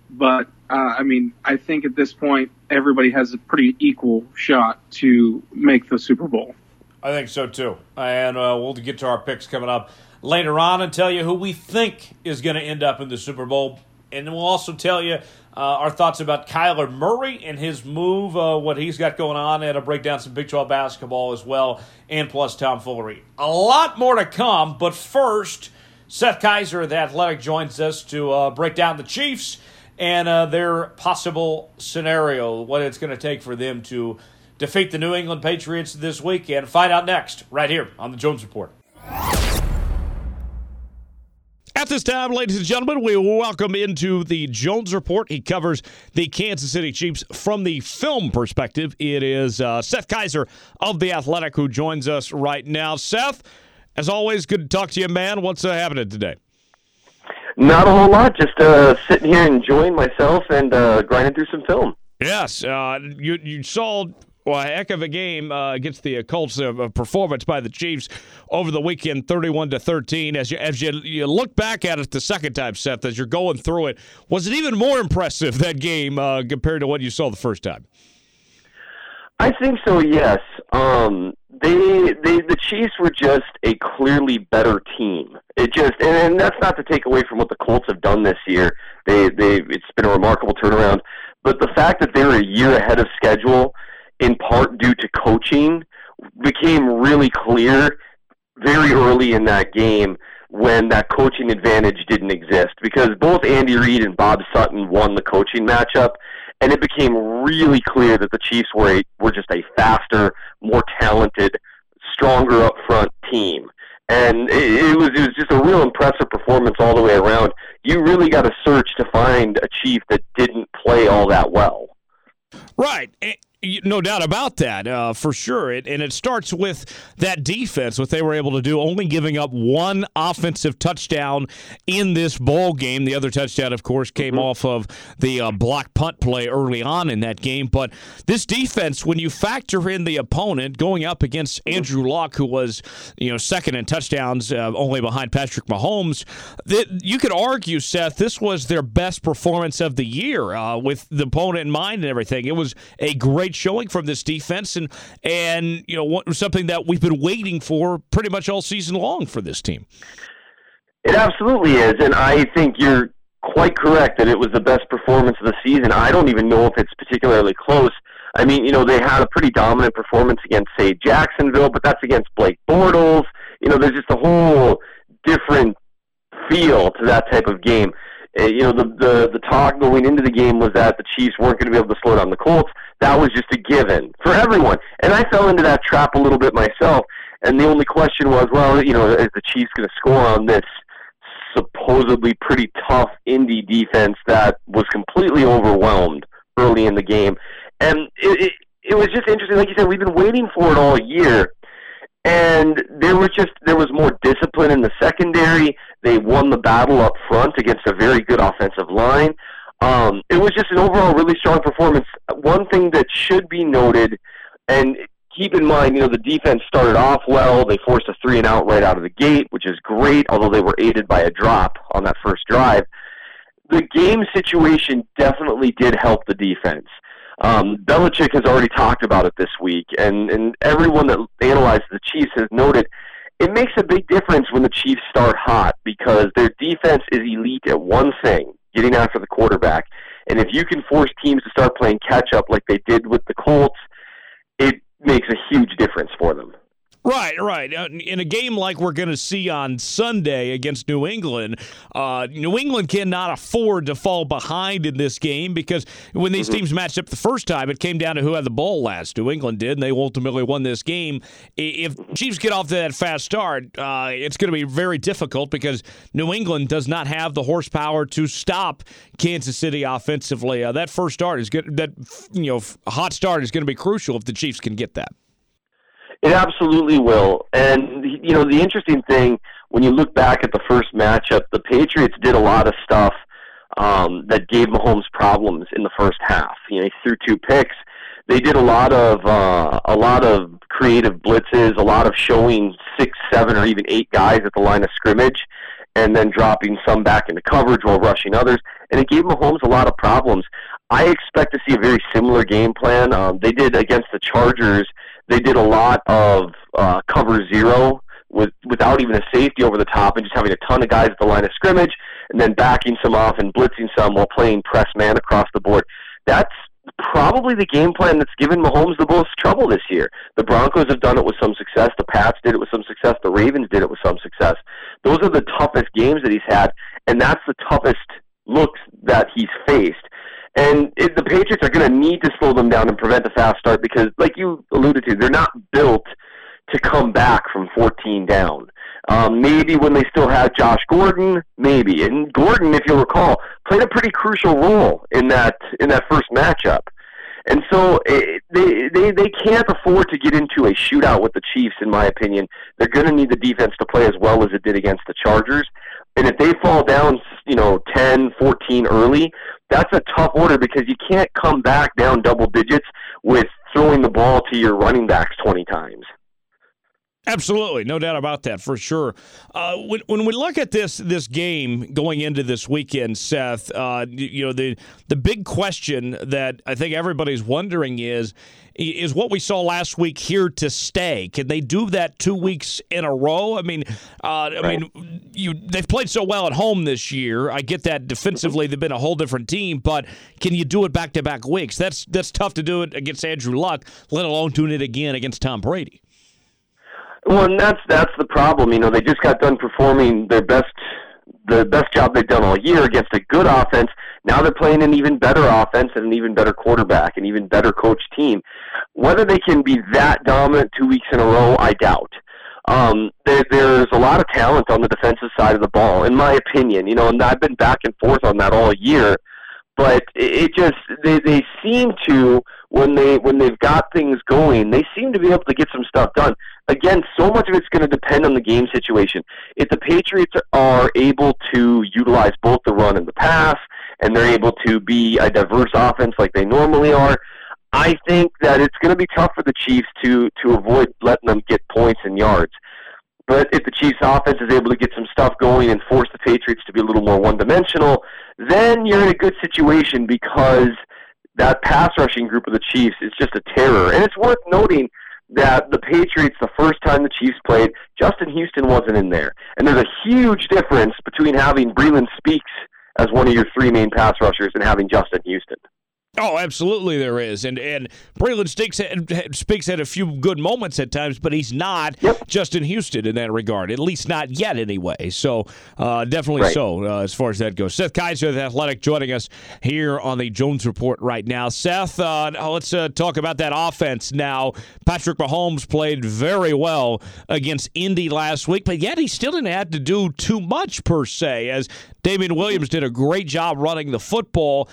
But, I mean, I think at this point everybody has a pretty equal shot to make the Super Bowl. I think so, too. And we'll get to our picks coming up later on and tell you who we think is going to end up in the Super Bowl. And we'll also tell you our thoughts about Kyler Murray and his move, what he's got going on, and I'll break down some Big 12 basketball as well, and plus tomfoolery. A lot more to come, but first, Seth Keysor of The Athletic joins us to break down the Chiefs and their possible scenario, what it's going to take for them to defeat the New England Patriots this week, and find out next, right here on The Jones Report. At this time, ladies and gentlemen, we welcome into the Jones Report. He covers the Kansas City Chiefs from the film perspective. It is Seth Keysor of The Athletic who joins us right now. Seth, as always, good to talk to you, man. What's happening today? Not a whole lot. Just sitting here enjoying myself and grinding through some film. Yes. You saw... Well, a heck of a game against the Colts, a performance by the Chiefs over the weekend, 31-13. As you look back at it the second time, Seth, as you're going through it, was it even more impressive, that game, compared to what you saw the first time? I think so, yes. The Chiefs were just a clearly better team. And that's not to take away from what the Colts have done this year. It's been a remarkable turnaround. But the fact that they were a year ahead of schedule, in part due to coaching, became really clear very early in that game when that coaching advantage didn't exist, because both Andy Reid and Bob Sutton won the coaching matchup, and it became really clear that the Chiefs were just a faster, more talented, stronger up front team. And it was just a real impressive performance all the way around. You really got to search to find a Chief that didn't play all that well. Right. No doubt about that, for sure. And it starts with that defense, what they were able to do, only giving up one offensive touchdown in this bowl game. The other touchdown, of course, came off of the block punt play early on in that game. But this defense, when you factor in the opponent going up against Andrew Luck, who was second in touchdowns, only behind Patrick Mahomes, you could argue, Seth, this was their best performance of the year with the opponent in mind and everything. It was a great showing from this defense, and something that we've been waiting for pretty much all season long for this team. It absolutely is, and I think you're quite correct that it was the best performance of the season. I don't even know if it's particularly close. I mean, they had a pretty dominant performance against, say, Jacksonville, but that's against Blake Bortles. There's just a whole different feel to that type of game. The talk going into the game was that the Chiefs weren't going to be able to slow down the Colts. That was just a given for everyone. And I fell into that trap a little bit myself. And the only question was, well, is the Chiefs going to score on this supposedly pretty tough Indy defense that was completely overwhelmed early in the game? And it was just interesting. Like you said, we've been waiting for it all year. And there was more discipline in the secondary. They won the battle up front against a very good offensive line. It was just an overall really strong performance. One thing that should be noted, and keep in mind, the defense started off well. They forced a 3-and-out right out of the gate, which is great, although they were aided by a drop on that first drive. The game situation definitely did help the defense. Belichick has already talked about it this week, and everyone that analyzes the Chiefs has noted it makes a big difference when the Chiefs start hot, because their defense is elite at one thing, getting after the quarterback. And if you can force teams to start playing catch-up like they did with the Colts, it makes a huge difference for them. Right. In a game like we're going to see on Sunday against New England cannot afford to fall behind in this game, because when these teams matched up the first time, it came down to who had the ball last. New England did, and they ultimately won this game. If Chiefs get off to that fast start, it's going to be very difficult, because New England does not have the horsepower to stop Kansas City offensively. That first start is good. That hot start is going to be crucial if the Chiefs can get that. It absolutely will. And, the interesting thing, when you look back at the first matchup, the Patriots did a lot of stuff that gave Mahomes problems in the first half. He threw two picks. They did a lot of creative blitzes, a lot of showing 6, 7, or even 8 guys at the line of scrimmage, and then dropping some back into coverage while rushing others. And it gave Mahomes a lot of problems. I expect to see a very similar game plan. They did against the Chargers. They did a lot of cover zero without even a safety over the top, and just having a ton of guys at the line of scrimmage, and then backing some off and blitzing some while playing press man across the board. That's probably the game plan that's given Mahomes the most trouble this year. The Broncos have done it with some success. The Pats did it with some success. The Ravens did it with some success. Those are the toughest games that he's had, and that's the toughest looks that he's faced. And the Patriots are going to need to slow them down and prevent a fast start because, like you alluded to, they're not built to come back from 14 down. Maybe when they still had Josh Gordon, maybe. And Gordon, if you'll recall, played a pretty crucial role in that first matchup. And so they can't afford to get into a shootout with the Chiefs, in my opinion. They're going to need the defense to play as well as it did against the Chargers. And if they fall down, 10, 14 early, that's a tough order because you can't come back down double digits with throwing the ball to your running backs 20 times. Absolutely, no doubt about that, for sure. When we look at this game going into this weekend, Seth, the big question that I think everybody's wondering is what we saw last week here to stay. Can they do that 2 weeks in a row? They've played so well at home this year. I get that defensively they've been a whole different team, but can you do it back-to-back weeks? That's tough to do it against Andrew Luck, let alone doing it again against Tom Brady. Well, and that's the problem. They just got done performing their best job they've done all year against a good offense. Now they're playing an even better offense and an even better quarterback, an even better coach team. Whether they can be that dominant 2 weeks in a row, I doubt. There's a lot of talent on the defensive side of the ball, in my opinion. And I've been back and forth on that all year. But it just they seem to, when they've got things going, they seem to be able to get some stuff done. Again, so much of it's going to depend on the game situation. If the Patriots are able to utilize both the run and the pass, and they're able to be a diverse offense like they normally are, I think that it's going to be tough for the Chiefs to avoid letting them get points and yards. But if the Chiefs' offense is able to get some stuff going and force the Patriots to be a little more one-dimensional, then you're in a good situation because that pass-rushing group of the Chiefs is just a terror. And it's worth noting that the Patriots, the first time the Chiefs played, Justin Houston wasn't in there. And there's a huge difference between having Breland Speaks as one of your three main pass rushers and having Justin Houston. Oh, absolutely there is. And Breland Speaks had a few good moments at times, but he's not Justin Houston in that regard, at least not yet anyway. So definitely right. As far as that goes. Seth Keysor, The Athletic, joining us here on the Jones Report right now. Seth, let's talk about that offense now. Patrick Mahomes played very well against Indy last week, but yet he still didn't have to do too much per se, as Damian Williams did a great job running the football.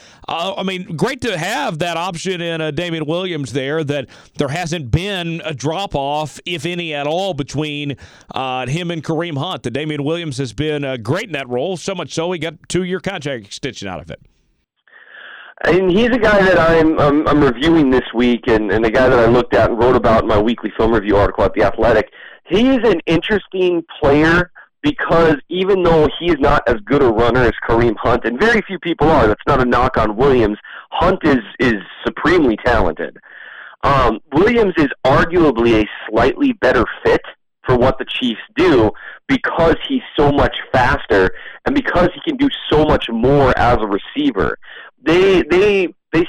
Great to have that option in Damian Williams there, that there hasn't been a drop-off, if any at all, between him and Kareem Hunt. That Damian Williams has been great in that role, so much so he got a 2-year contract extension out of it. And he's a guy that I'm reviewing this week, and the guy that I looked at and wrote about in my weekly film review article at The Athletic. He is an interesting player because even though he is not as good a runner as Kareem Hunt, and very few people are, that's not a knock on Williams, Hunt is supremely talented. Williams is arguably a slightly better fit for what the Chiefs do because he's so much faster and because he can do so much more as a receiver. They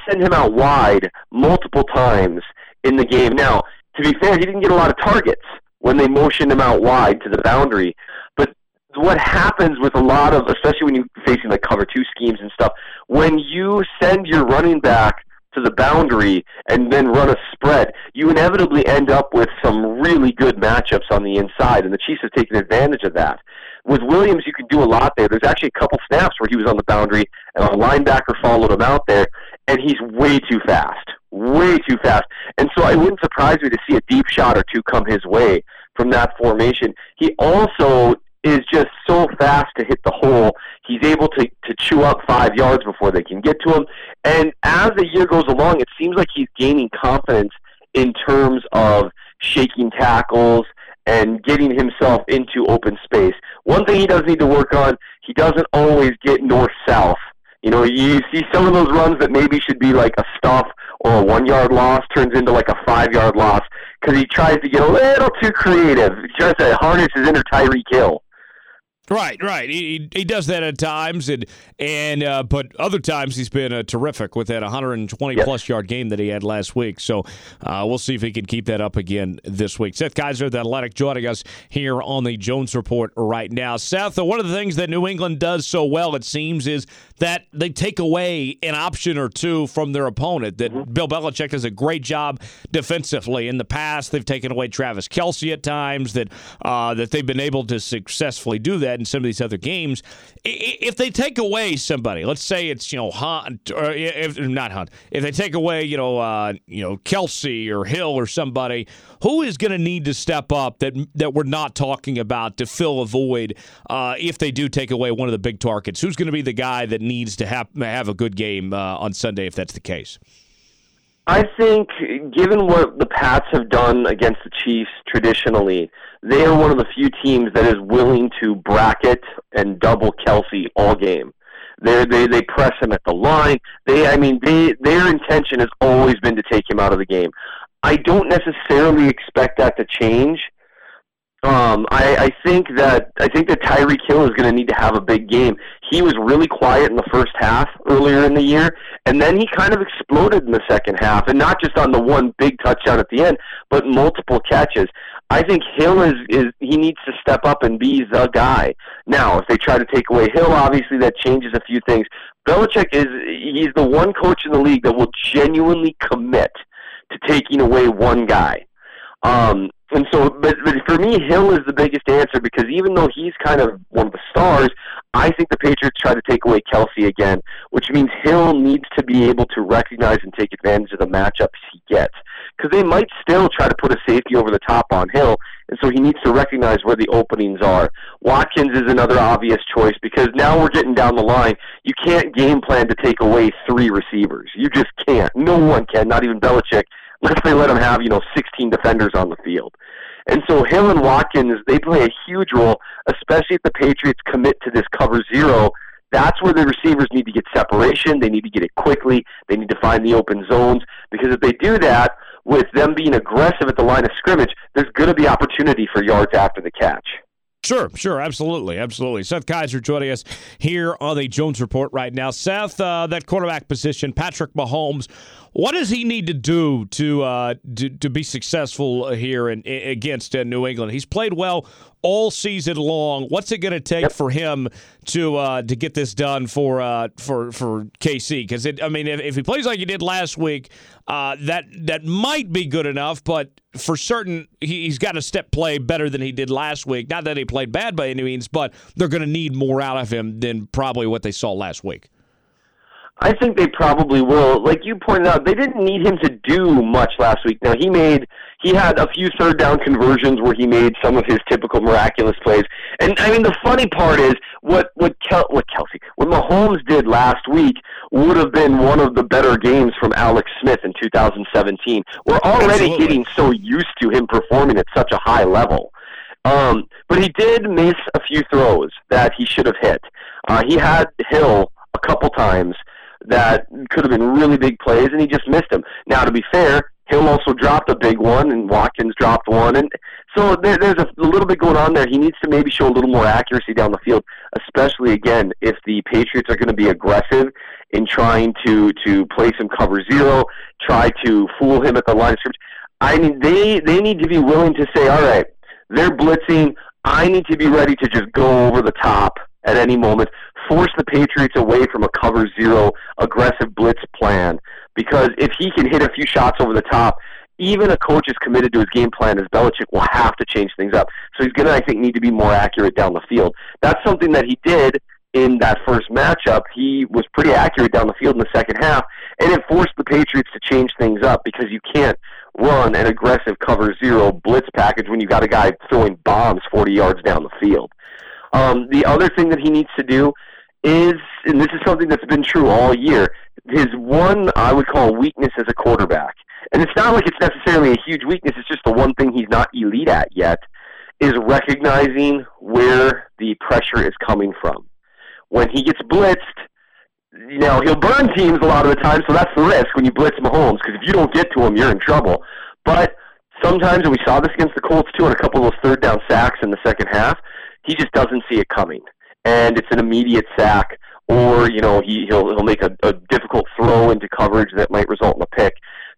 send him out wide multiple times in the game. Now, to be fair, he didn't get a lot of targets when they motioned him out wide to the boundary. But what happens with a lot of, especially when you're facing like cover two schemes and stuff, when you send your running back to the boundary and then run a spread, you inevitably end up with some really good matchups on the inside, and the Chiefs have taken advantage of that. With Williams, you can do a lot there. There's actually a couple snaps where he was on the boundary, and a linebacker followed him out there, and he's way too fast. And so it wouldn't surprise me to see a deep shot or two come his way from that formation. He also is just so fast to hit the hole. He's able to chew up 5 yards before they can get to him. And as the year goes along, it seems like he's gaining confidence in terms of shaking tackles and getting himself into open space. One thing he does need to work on, he doesn't always get north-south. You know, you see some of those runs that maybe should be like a stuff or a 1 yard loss turns into like a 5 yard loss because he tries to get a little too creative. He tries to harness his inner Tyreek Hill. Right, right. He does that at times, and but other times he's been terrific with that 120-plus yard game that he had last week. So we'll see if he can keep that up again this week. Seth Keysor, The Athletic, joining us here on the Jones Report right now. Seth, one of the things that New England does so well, it seems, is that they take away an option or two from their opponent. That Bill Belichick does a great job defensively. In the past, they've taken away Travis Kelce at times, that they've been able to successfully do that in some of these other games. If they take away somebody, let's say it's, Hunt, or if they take away, Kelce or Hill or somebody, who is going to need to step up that we're not talking about to fill a void if they do take away one of the big targets? Who's going to be the guy that needs to have a good game on Sunday if that's the case? I think, given what the Pats have done against the Chiefs traditionally, they are one of the few teams that is willing to bracket and double Kelce all game. They press him at the line. Their intention has always been to take him out of the game. I don't necessarily expect that to change. I think that Tyreek Hill is going to need to have a big game. He was really quiet in the first half earlier in the year, and then he kind of exploded in the second half, and not just on the one big touchdown at the end, but multiple catches. I think Hill he needs to step up and be the guy. Now, if they try to take away Hill, obviously that changes a few things. Belichick he's the one coach in the league that will genuinely commit to taking away one guy. But for me, Hill is the biggest answer, because even though he's kind of one of the stars, I think the Patriots try to take away Kelce again, which means Hill needs to be able to recognize and take advantage of the matchups he gets, because they might still try to put a safety over the top on Hill, and so he needs to recognize where the openings are. Watkins is another obvious choice, because now we're getting down the line. You can't game plan to take away three receivers. You just can't. No one can, not even Belichick, unless they let him have, 16 defenders on the field. And so Hill and Watkins, they play a huge role, especially if the Patriots commit to this cover zero. That's where the receivers need to get separation. They need to get it quickly. They need to find the open zones, because if they do that, with them being aggressive at the line of scrimmage, there's going to be opportunity for yards after the catch. Sure, absolutely. Seth Keysor joining us here on the Jones Report right now. Seth, that quarterback position, Patrick Mahomes, what does he need to do to be successful here against New England? He's played well all season long. What's it going to take for him to get this done for KC? Because if he plays like he did last week, that might be good enough. But for certain, he's got to play better than he did last week. Not that he played bad by any means, but they're going to need more out of him than probably what they saw last week. I think they probably will. Like you pointed out, they didn't need him to do much last week. Now, he had a few third-down conversions where he made some of his typical miraculous plays. And, the funny part is what Mahomes did last week would have been one of the better games from Alex Smith in 2017. We're already getting so used to him performing at such a high level. But he did miss a few throws that he should have hit. He had Hill a couple times that could have been really big plays, and he just missed them. Now, to be fair, Hill also dropped a big one, and Watkins dropped one. And so there's a little bit going on there. He needs to maybe show a little more accuracy down the field, especially, again, if the Patriots are going to be aggressive in trying to play some cover zero, try to fool him at the line of scrimmage. They need to be willing to say, all right, they're blitzing. I need to be ready to just go over the top at any moment, force the Patriots away from a cover zero aggressive blitz plan, because if he can hit a few shots over the top, even a coach as committed to his game plan as Belichick will have to change things up. So he's going to, I think, need to be more accurate down the field. That's something that he did in that first matchup. He was pretty accurate down the field in the second half, and it forced the Patriots to change things up, because you can't run an aggressive cover zero blitz package when you've got a guy throwing bombs 40 yards down the field. The other thing that he needs to do is, and this is something that's been true all year, his one, I would call, weakness as a quarterback. And it's not like it's necessarily a huge weakness, it's just the one thing he's not elite at yet, is recognizing where the pressure is coming from. When he gets blitzed, you know, he'll burn teams a lot of the time, so that's the risk when you blitz Mahomes, because if you don't get to him, you're in trouble. But sometimes, and we saw this against the Colts too, on a couple of those third down sacks in the second half, he just doesn't see it coming. And it's an immediate sack, or, you know, he'll make a difficult throw into coverage that might result in a pick.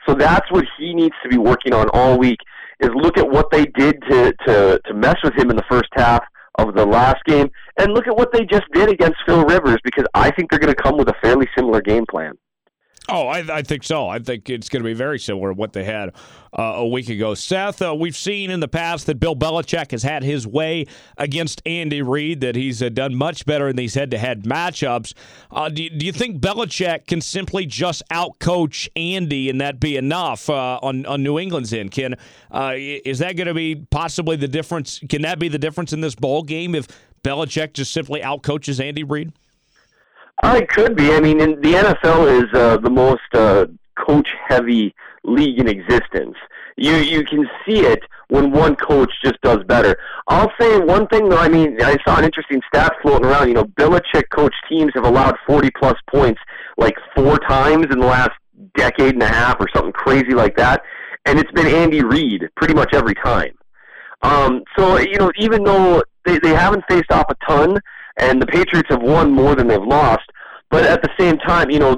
So that's what he needs to be working on all week, is look at what they did to mess with him in the first half of the last game, and look at what they just did against Phil Rivers, because I think they're going to come with a fairly similar game plan. Oh, I think so. I think it's going to be very similar to what they had a week ago. Seth, we've seen in the past that Bill Belichick has had his way against Andy Reid, that he's done much better in these head-to-head matchups. Do you think Belichick can simply just outcoach Andy and that be enough on New England's end? Is that going to be possibly the difference? Can that be the difference in this bowl game if Belichick just simply outcoaches Andy Reid? It could be. I mean, the NFL is the most coach-heavy league in existence. You can see it when one coach just does better. I'll say one thing, though. I mean, I saw an interesting stat floating around. You know, Belichick coach teams have allowed 40-plus points like 4 times in the last decade and a half or something crazy like that, and it's been Andy Reid pretty much every time. So, you know, even though they haven't faced off a ton, and the Patriots have won more than they've lost. But at the same time, you know,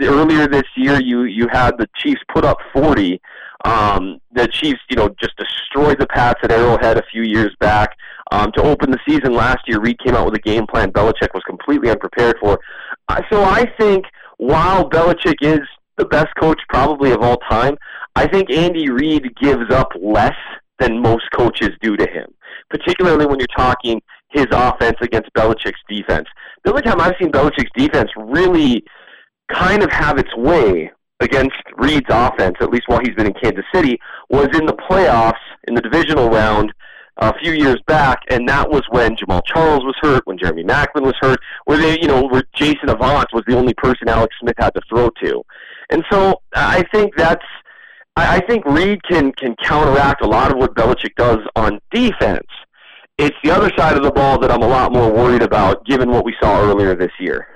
earlier this year, you had the Chiefs put up 40. The Chiefs, you know, just destroyed the Pats at Arrowhead a few years back. To open the season last year, Reid came out with a game plan Belichick was completely unprepared for. So I think while Belichick is the best coach probably of all time, I think Andy Reid gives up less than most coaches do to him, particularly when you're talking his offense against Belichick's defense. The only time I've seen Belichick's defense really kind of have its way against Reid's offense, at least while he's been in Kansas City, was in the playoffs in the divisional round a few years back, and that was when Jamal Charles was hurt, when Jeremy Maclin was hurt, where Jason Avant was the only person Alex Smith had to throw to. And so I think I think Reid can counteract a lot of what Belichick does on defense. It's the other side of the ball that I'm a lot more worried about, given what we saw earlier this year.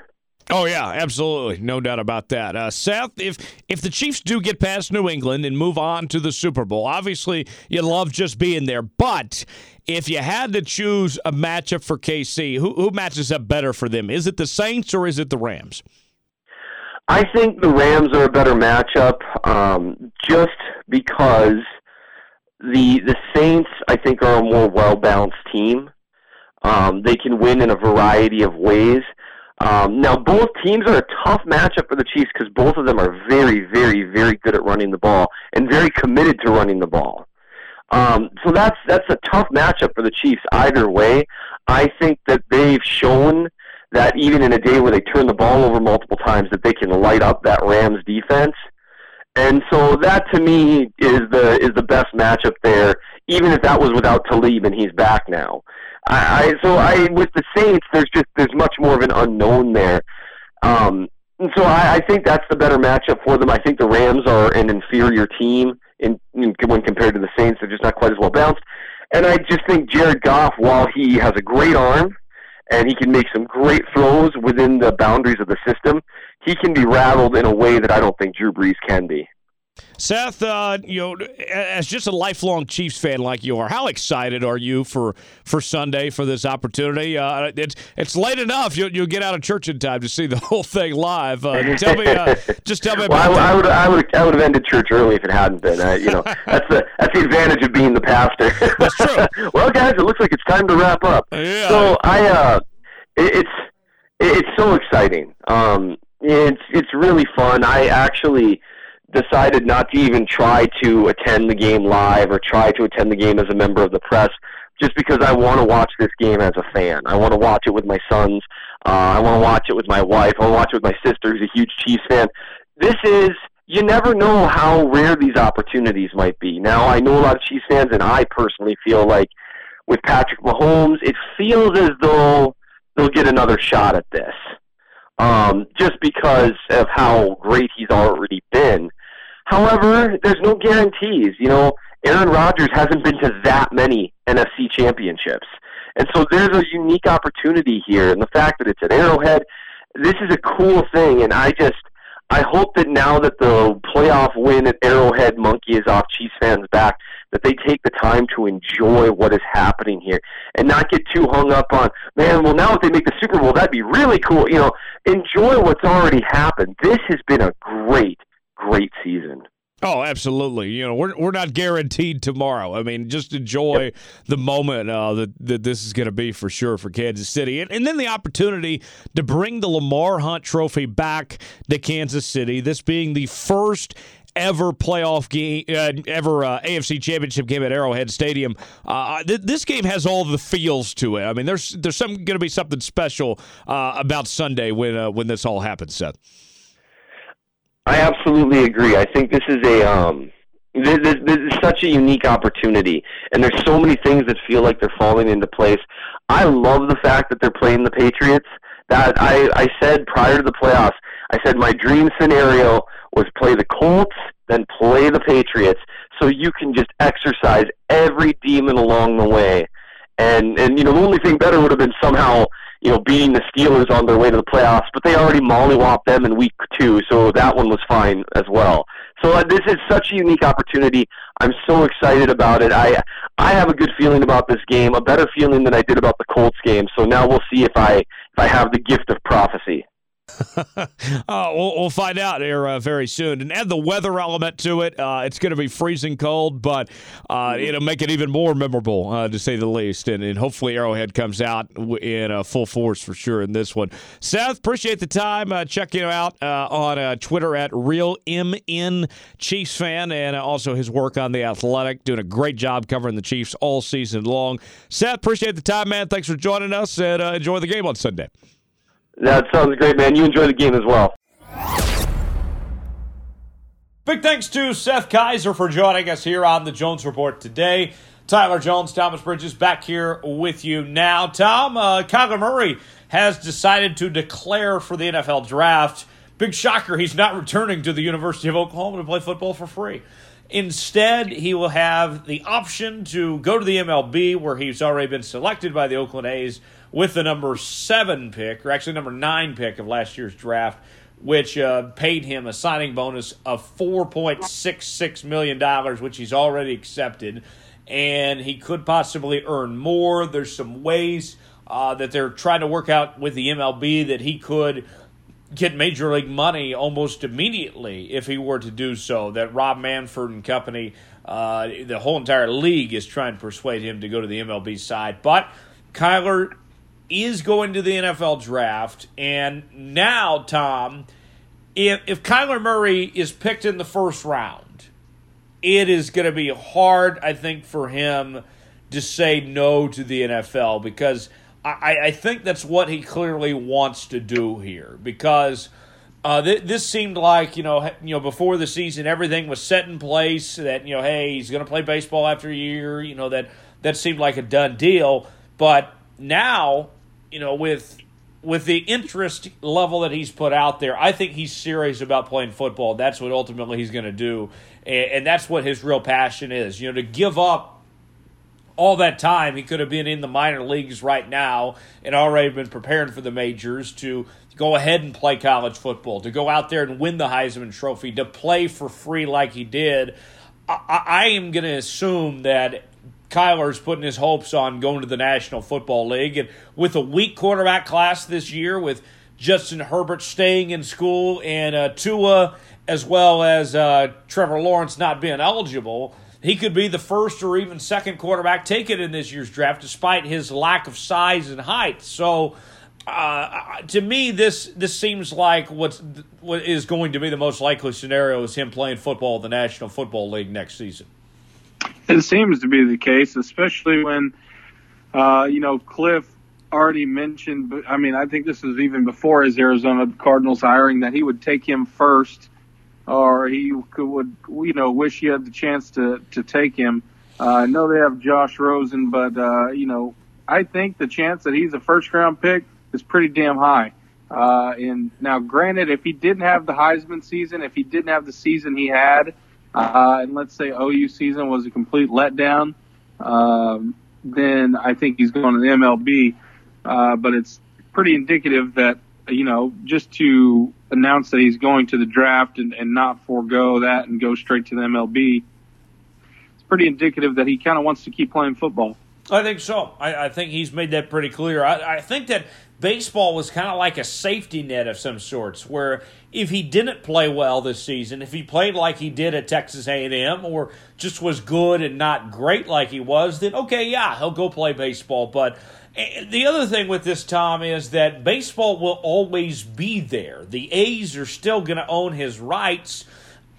Oh, yeah, absolutely. No doubt about that. Seth, if the Chiefs do get past New England and move on to the Super Bowl, obviously you love just being there. But if you had to choose a matchup for KC, who matches up better for them? Is it the Saints or is it the Rams? I think the Rams are a better matchup just because the Saints, I think, are a more well-balanced team. They can win in a variety of ways. Now, both teams are a tough matchup for the Chiefs because both of them are very, very, very good at running the ball and very committed to running the ball. So that's a tough matchup for the Chiefs either way. I think that they've shown that even in a day where they turn the ball over multiple times that they can light up that Rams defense. And so that, to me, is the best matchup there, even if that was without Talib and he's back now. With the Saints, there's much more of an unknown there. And so I think that's the better matchup for them. I think the Rams are an inferior team when compared to the Saints. They're just not quite as well balanced. And I just think Jared Goff, while he has a great arm and he can make some great throws within the boundaries of the system, he can be rattled in a way that I don't think Drew Brees can be. Seth, as just a lifelong Chiefs fan like you are, how excited are you for Sunday for this opportunity? It's late enough; you'll get out of church in time to see the whole thing live. Tell me about that. I would have ended church early if it hadn't been. That's the advantage of being the pastor. That's true. Well, guys, it looks like it's time to wrap up. Yeah. So it's so exciting. It's really fun. I actually decided not to even try to attend the game live or try to attend the game as a member of the press, just because I want to watch this game as a fan. I want to watch it with my sons. I want to watch it with my wife. I want to watch it with my sister, who's a huge Chiefs fan. You never know how rare these opportunities might be. Now, I know a lot of Chiefs fans, and I personally feel like with Patrick Mahomes, it feels as though they'll get another shot at this, just because of how great he's already been. However, there's no guarantees. You know, Aaron Rodgers hasn't been to that many NFC championships. And so there's a unique opportunity here, and the fact that it's at Arrowhead, this is a cool thing, and I hope that now that the playoff win at Arrowhead monkey is off Chiefs fans' back, that they take the time to enjoy what is happening here and not get too hung up on, man, well, now if they make the Super Bowl, that'd be really cool. You know, enjoy what's already happened. This has been a great, great season. Oh, absolutely. You know, we're not guaranteed tomorrow. I mean, just enjoy the moment that this is going to be for sure for Kansas City. And then the opportunity to bring the Lamar Hunt Trophy back to Kansas City, this being the first ever playoff game, ever AFC Championship game at Arrowhead Stadium. This game has all the feels to it. I mean, there's going to be something special about Sunday when this all happens, Seth. I absolutely agree. I think this is this is such a unique opportunity, and there's so many things that feel like they're falling into place. I love the fact that they're playing the Patriots. That I said prior to the playoffs, I said my dream scenario was play the Colts, then play the Patriots, so you can just exercise every demon along the way. And you know, the only thing better would have been somehow, you know, beating the Steelers on their way to the playoffs, but they already mollywopped them in week 2, so that one was fine as well. So this is such a unique opportunity. I'm so excited about it. I have a good feeling about this game, a better feeling than I did about the Colts game. So now we'll see if I have the gift of prophecy. We'll find out here very soon, and add the weather element to it. It's going to be freezing cold, but it'll make it even more memorable, to say the least, and hopefully Arrowhead comes out in full force for sure in this one. Seth, appreciate the time. Check you out on Twitter at RealMNChiefsFan, and also his work on The Athletic, doing a great job covering the Chiefs all season long. Seth, appreciate the time, man. Thanks for joining us, and enjoy the game on Sunday. That sounds great, man. You enjoy the game as well. Big thanks to Seth Keysor for joining us here on the Jones Report today. Tyler Jones, Thomas Bridges back here with you now. Tom, Kyler Murray has decided to declare for the NFL draft. Big shocker, he's not returning to the University of Oklahoma to play football for free. Instead, he will have the option to go to the MLB, where he's already been selected by the Oakland A's with the number 7 pick, or actually number 9 pick of last year's draft, which paid him a signing bonus of $4.66 million, which he's already accepted, and he could possibly earn more. There's some ways that they're trying to work out with the MLB that he could get Major League money almost immediately if he were to do so, that Rob Manfred and company, the whole entire league is trying to persuade him to go to the MLB side. But Kyler is going to the NFL draft, and now, Tom, if Kyler Murray is picked in the first round, it is going to be hard, I think, for him to say no to the NFL, because I think that's what he clearly wants to do here, because this seemed like, you know, before the season, everything was set in place that, you know, hey, he's going to play baseball after a year, you know, that seemed like a done deal. But now, you know, with the interest level that he's put out there, I think he's serious about playing football. That's what ultimately he's going to do, and that's what his real passion is, you know, to give up all that time. He could have been in the minor leagues right now and already been preparing for the majors, to go ahead and play college football, to go out there and win the Heisman Trophy, to play for free like he did. I am going to assume that Kyler's putting his hopes on going to the National Football League. And with a weak quarterback class this year, with Justin Herbert staying in school and Tua, as well as Trevor Lawrence not being eligible, he could be the first or even second quarterback taken in this year's draft, despite his lack of size and height. So, to me, this seems like what is going to be the most likely scenario is him playing football in the National Football League next season. It seems to be the case, especially when, you know, Cliff already mentioned, I mean, I think this was even before his Arizona Cardinals hiring, that he would take him first, or he would, you know, wish he had the chance to take him. I know they have Josh Rosen, but, you know, I think the chance that he's a first-round pick is pretty damn high. And now, granted, if he didn't have the Heisman season, if he didn't have the season he had, and let's say OU season was a complete letdown, then I think he's going to the MLB. But it's pretty indicative that, you know, just to announce that he's going to the draft and not forego that and go straight to the MLB, it's pretty indicative that he kind of wants to keep playing football. I think so. I think he's made that pretty clear. I think that baseball was kind of like a safety net of some sorts, where if he didn't play well this season, if he played like he did at Texas A&M or just was good and not great like he was, then okay, yeah, he'll go play baseball. But the other thing with this, Tom, is that baseball will always be there. The A's are still going to own his rights.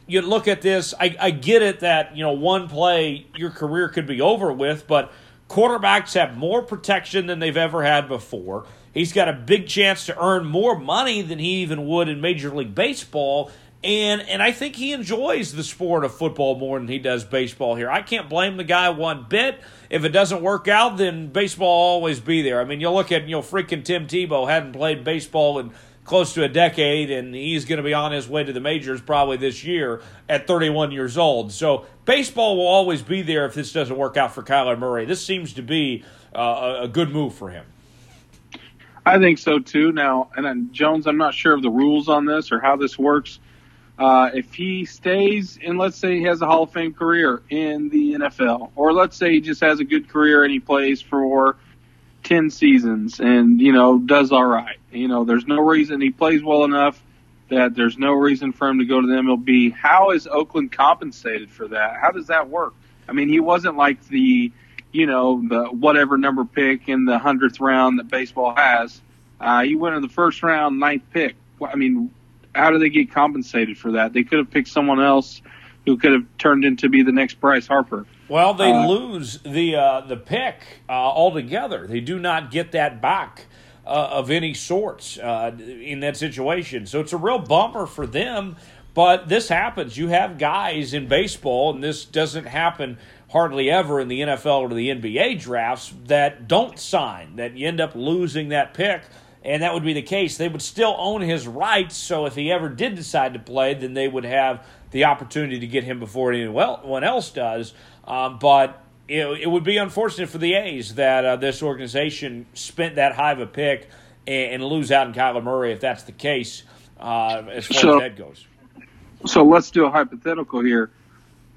You look at this, I get it that, you know, one play your career could be over with, but quarterbacks have more protection than they've ever had before. He's got a big chance to earn more money than he even would in Major League Baseball, and I think he enjoys the sport of football more than he does baseball here. I can't blame the guy one bit. If it doesn't work out, then baseball will always be there. I mean, you look at, you know, freaking Tim Tebow hadn't played baseball in close to a decade, and he's going to be on his way to the majors probably this year at 31 years old. So baseball will always be there if this doesn't work out for Kyler Murray. This seems to be a good move for him. I think so, too. Now, and then, Jones, I'm not sure of the rules on this or how this works. If he stays and let's say he has a Hall of Fame career in the NFL, or let's say he just has a good career and he plays for 10 seasons and, you know, does all right. You know, there's no reason he plays well enough that there's no reason for him to go to the MLB. How is Oakland compensated for that? How does that work? I mean, he wasn't like the, you know, the whatever number pick in the 100th round that baseball has. He went in the first round, 9th pick. I mean, how do they get compensated for that? They could have picked someone else who could have turned into be the next Bryce Harper. Well, they lose the pick altogether. They do not get that back of any sorts in that situation. So it's a real bummer for them, but this happens. You have guys in baseball, and this doesn't happen hardly ever in the NFL or the NBA drafts, that don't sign, that you end up losing that pick. And that would be the case. They would still own his rights, so if he ever did decide to play, then they would have the opportunity to get him before anyone else does. But it would be unfortunate for the A's that this organization spent that high of a pick and lose out on Kyler Murray if that's the case as far as that goes. So let's do a hypothetical here.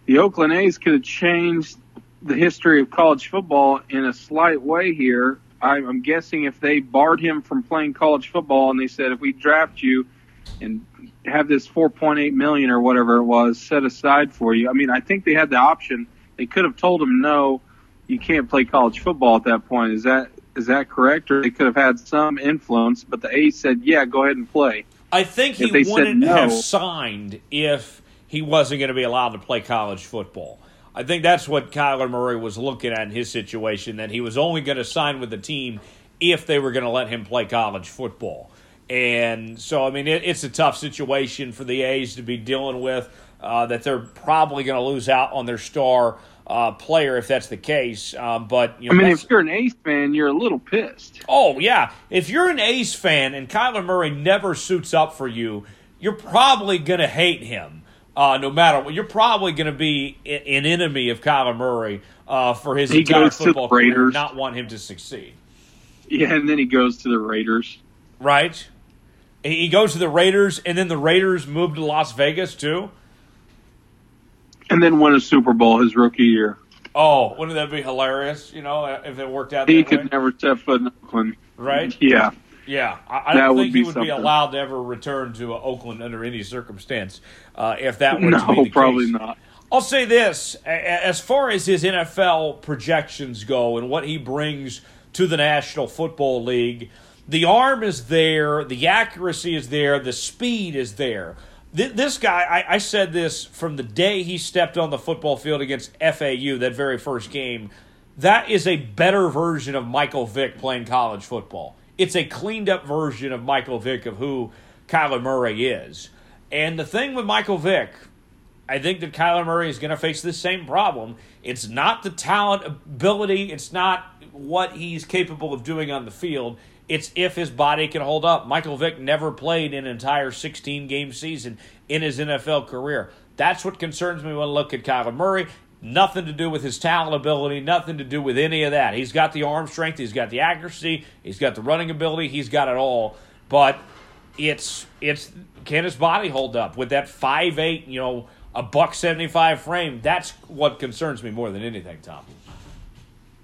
The Oakland A's could have changed the history of college football in a slight way here. I'm guessing if they barred him from playing college football and they said, if we draft you and have this $4.8 million or whatever it was set aside for you, I mean, I think they had the option. They could have told him, no, you can't play college football at that point. Is that correct? Or they could have had some influence, but the A's said, yeah, go ahead and play. I think he wouldn't have signed if he wasn't going to be allowed to play college football. I think that's what Kyler Murray was looking at in his situation, that he was only going to sign with the team if they were going to let him play college football. And so, I mean, it's a tough situation for the A's to be dealing with, that they're probably going to lose out on their star player if that's the case. But you know, I mean, if you're an A's fan, you're a little pissed. Oh, yeah. If you're an A's fan and Kyler Murray never suits up for you, you're probably going to hate him. No matter what, you're probably going to be an enemy of Kyler Murray for his entire football career and not want him to succeed. Yeah, and then he goes to the Raiders. Right. He goes to the Raiders, and then the Raiders move to Las Vegas, too. And then win a Super Bowl his rookie year. Oh, wouldn't that be hilarious, you know, if it worked out that way? He could never step foot in Oakland. Right? Yeah. Yeah, I don't think he would be allowed to ever return to Oakland under any circumstance if that were to be the case. No, probably not. I'll say this. As far as his NFL projections go and what he brings to the National Football League, the arm is there, the accuracy is there, the speed is there. This guy, I said this from the day he stepped on the football field against FAU, that very first game, that is a better version of Michael Vick playing college football. It's a cleaned-up version of Michael Vick, of who Kyler Murray is. And the thing with Michael Vick, I think that Kyler Murray is going to face the same problem. It's not the talent ability. It's not what he's capable of doing on the field. It's if his body can hold up. Michael Vick never played an entire 16-game season in his NFL career. That's what concerns me when I look at Kyler Murray. Nothing to do with his talent ability, nothing to do with any of that. He's got the arm strength, he's got the accuracy, he's got the running ability, he's got it all. But it's can his body hold up with that 5'8", you know, a $175 frame? That's what concerns me more than anything, Tom.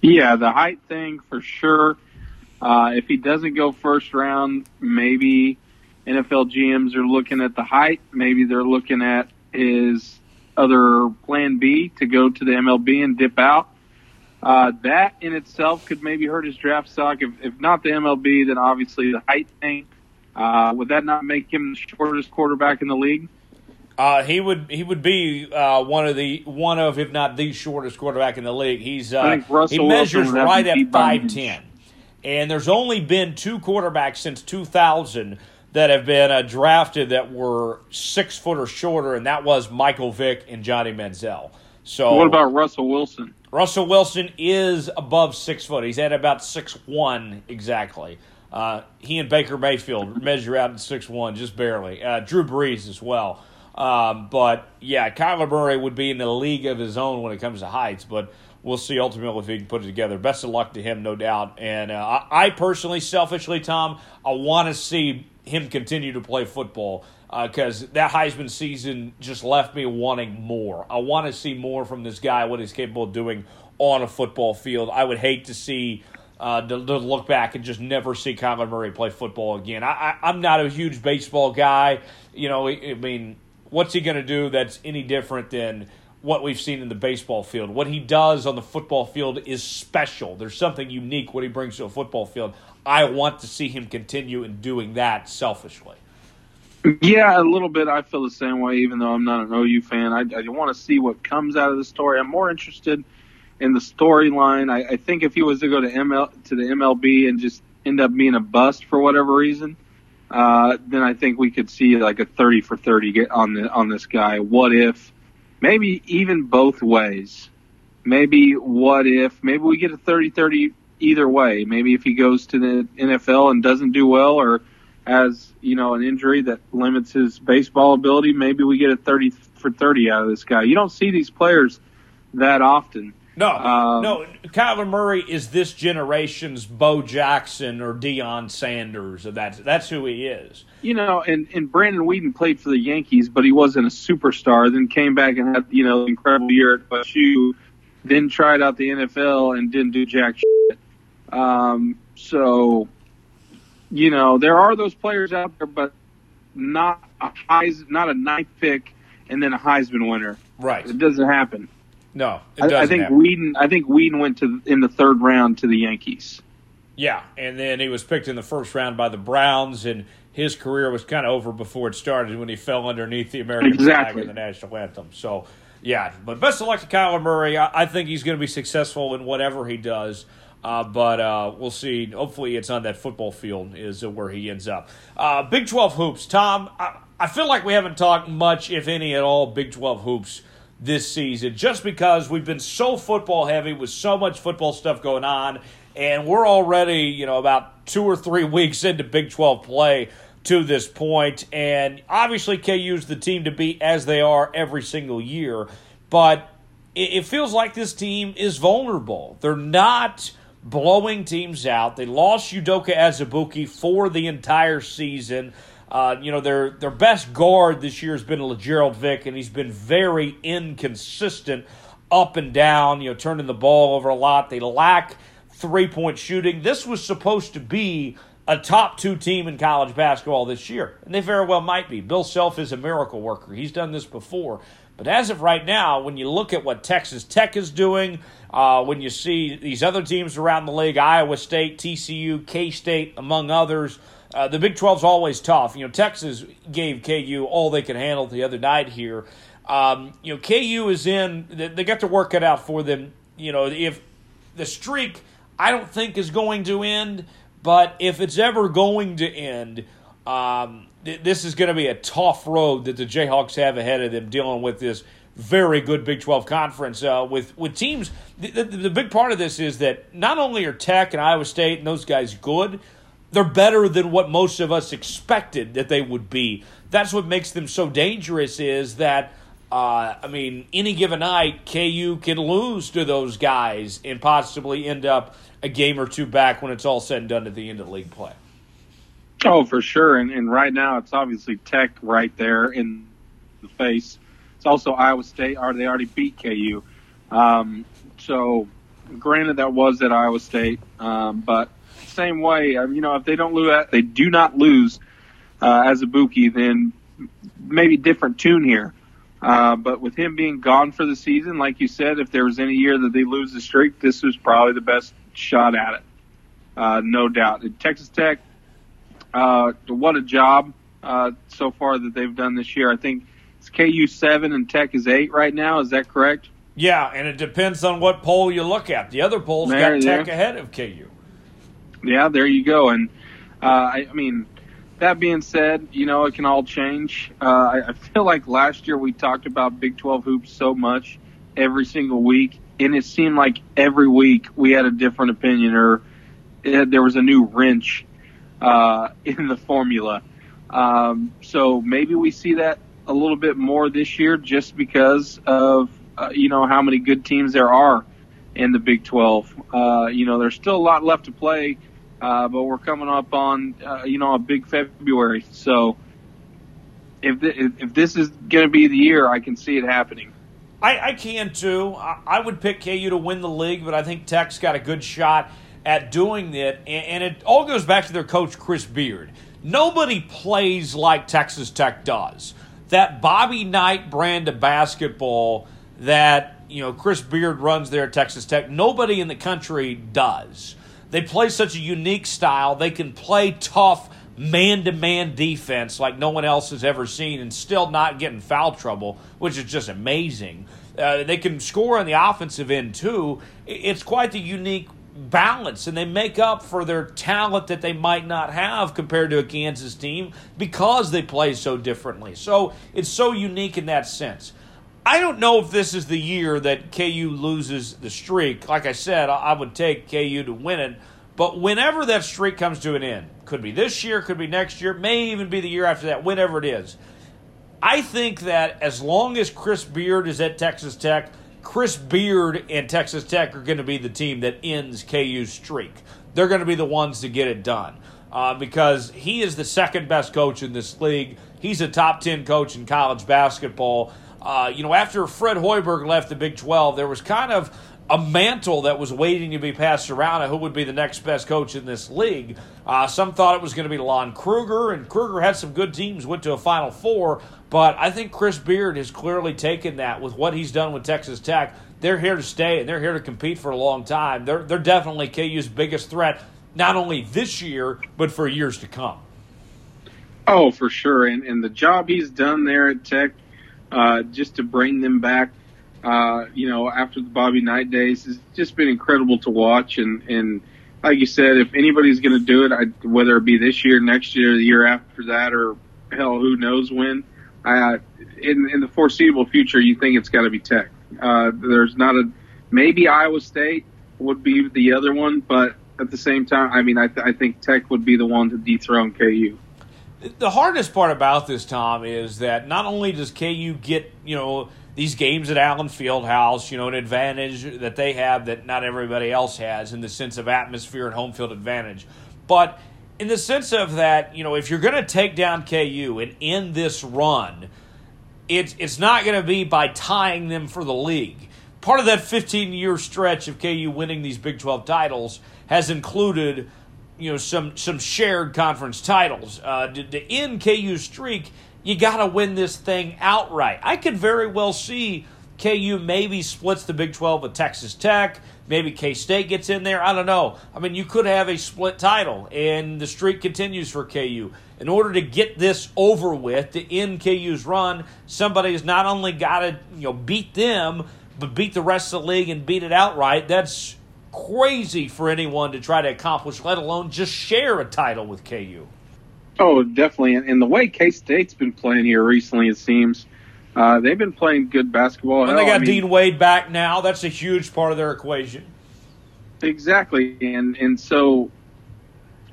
Yeah, the height thing for sure. If he doesn't go first round, maybe NFL GMs are looking at the height. Maybe they're looking at his other plan B to go to the MLB and dip out. That in itself could maybe hurt his draft stock. If not the MLB, then obviously the height thing. Would that not make him the shortest quarterback in the league? He would be one of if not the shortest quarterback in the league. He measures right at 5'10", and there's only been two quarterbacks since 2000 that have been drafted that were 6 foot or shorter, and that was Michael Vick and Johnny Manziel. So what about Russell Wilson? Russell Wilson is above 6 foot. He's at about 6'1" exactly. He and Baker Mayfield measure out at 6'1", just barely. Drew Brees as well. But yeah, Kyler Murray would be in the league of his own when it comes to heights, but we'll see ultimately if he can put it together. Best of luck to him, no doubt. And I personally, selfishly, Tom, I want to see him continue to play football because that Heisman season just left me wanting more. I want to see more from this guy, what he's capable of doing on a football field. I would hate to see to look back and just never see Kyler Murray play football again. I'm not a huge baseball guy. You know, I mean, what's he going to do that's any different than what we've seen in the baseball field? What he does on the football field is special. There's something unique what he brings to a football field. I want to see him continue in doing that selfishly. Yeah, a little bit. I feel the same way, even though I'm not an OU fan. I want to see what comes out of the story. I'm more interested in the storyline. I think if he was to go to the MLB and just end up being a bust for whatever reason, then I think we could see like a 30 for 30 get on this guy. What if? Maybe even both ways. Maybe what if? Maybe we get a 30-30 either way. Maybe if he goes to the NFL and doesn't do well or has, you know, an injury that limits his baseball ability, maybe we get a 30 for 30 out of this guy. You don't see these players that often. No. Kyler Murray is this generation's Bo Jackson or Deion Sanders. That's who he is. You know, and Brandon Whedon played for the Yankees, but he wasn't a superstar. Then came back and had, you know, incredible year at OSU. Then tried out the NFL and didn't do jack shit. So, you know, there are those players out there, but not a ninth pick and then a Heisman winner. Right. It doesn't happen. No, it doesn't. I think Whedon went in the third round to the Yankees. Yeah, and then he was picked in the first round by the Browns, and his career was kind of over before it started when he fell underneath the American flag in the national anthem. So, yeah, but best of luck to Kyler Murray. I think he's going to be successful in whatever he does. But we'll see. Hopefully it's on that football field is where he ends up. Big 12 hoops. Tom, I feel like we haven't talked much, if any at all, Big 12 hoops this season, just because we've been so football heavy with so much football stuff going on, and we're already, you know, about 2 or 3 weeks into Big 12 play to this point, and obviously KU's the team to beat as they are every single year, but it feels like this team is vulnerable. They're not blowing teams out. They lost Udoka Azubuike for the entire season. You know, their best guard this year has been LeGerald Vick, and he's been very inconsistent up and down, you know, turning the ball over a lot. They lack three-point shooting. This was supposed to be a top-two team in college basketball this year, and they very well might be. Bill Self is a miracle worker. He's done this before. But as of right now, when you look at what Texas Tech is doing, when you see these other teams around the league, Iowa State, TCU, K-State, among others, the Big 12's always tough. You know, Texas gave KU all they could handle the other night here. You know, KU is in. They got to work it out for them. You know, if the streak, I don't think, is going to end, but if it's ever going to end, This is going to be a tough road that the Jayhawks have ahead of them, dealing with this very good Big 12 conference with teams. The big part of this is that not only are Tech and Iowa State and those guys good, they're better than what most of us expected that they would be. That's what makes them so dangerous, is that, any given night, KU can lose to those guys and possibly end up a game or two back when it's all said and done at the end of league play. Oh, for sure. And right now, it's obviously Tech right there in the face. It's also Iowa State. They already beat KU. So, granted, that was at Iowa State. But same way, if they don't lose, they do not lose as a Bookie, then maybe different tune here. But with him being gone for the season, like you said, if there was any year that they lose the streak, this was probably the best shot at it. No doubt. And Texas Tech, what a job so far that they've done this year. I think it's KU 7 and Tech is 8 right now. Is that correct? Yeah, and it depends on what poll you look at. The other polls got Tech ahead of KU. Yeah, there you go. And, that being said, it can all change. I feel like last year we talked about Big 12 hoops so much every single week, and it seemed like every week we had a different opinion or there was a new wrench in the formula. So maybe we see that a little bit more this year just because of, how many good teams there are in the Big 12. There's still a lot left to play, but we're coming up on, a big February. So if this is going to be the year, I can see it happening. I can too. I would pick KU to win the league, but I think Tech's got a good shot at doing it, and it all goes back to their coach, Chris Beard. Nobody plays like Texas Tech does. That Bobby Knight brand of basketball that Chris Beard runs there at Texas Tech, nobody in the country does. They play such a unique style. They can play tough man-to-man defense like no one else has ever seen and still not get in foul trouble, which is just amazing. They can score on the offensive end, too. It's quite the unique balance, and they make up for their talent that they might not have compared to a Kansas team because they play so differently. So it's so unique in that sense. I don't know if this is the year that KU loses the streak. Like I said, I would take KU to win it, but whenever that streak comes to an end, could be this year, could be next year, may even be the year after that, whenever it is, I think that as long as Chris Beard is at Texas Tech, Chris Beard and Texas Tech are going to be the team that ends KU's streak. They're going to be the ones to get it done because he is the second best coach in this league. He's a top 10 coach in college basketball. After Fred Hoiberg left the Big 12, there was kind of a mantle that was waiting to be passed around of who would be the next best coach in this league. Some thought it was going to be Lon Kruger, and Kruger had some good teams, went to a Final Four, but I think Chris Beard has clearly taken that with what he's done with Texas Tech. They're here to stay, and they're here to compete for a long time. They're definitely KU's biggest threat, not only this year, but for years to come. Oh, for sure, and the job he's done there at Tech, just to bring them back, after the Bobby Knight days, it's just been incredible to watch. And like you said, if anybody's going to do it, whether it be this year, next year, the year after that, or hell, who knows when, in the foreseeable future, you think it's got to be Tech. There's not maybe Iowa State would be the other one, but at the same time, I think Tech would be the one to dethrone KU. The hardest part about this, Tom, is that not only does KU get, these games at Allen Fieldhouse, an advantage that they have that not everybody else has in the sense of atmosphere and home field advantage. But in the sense of that, if you're going to take down KU and end this run, it's not going to be by tying them for the league. Part of that 15-year stretch of KU winning these Big 12 titles has included some shared conference titles. To end KU's streak, you got to win this thing outright. I could very well see KU maybe splits the Big 12 with Texas Tech. Maybe K-State gets in there. I don't know. You could have a split title, and the streak continues for KU. In order to get this over with, to end KU's run, somebody's not only got to beat them, but beat the rest of the league and beat it outright. That's crazy for anyone to try to accomplish, let alone just share a title with KU. Oh, definitely. And the way K-State's been playing here recently, it seems, they've been playing good basketball. And they got Dean Wade back now. That's a huge part of their equation. Exactly. And so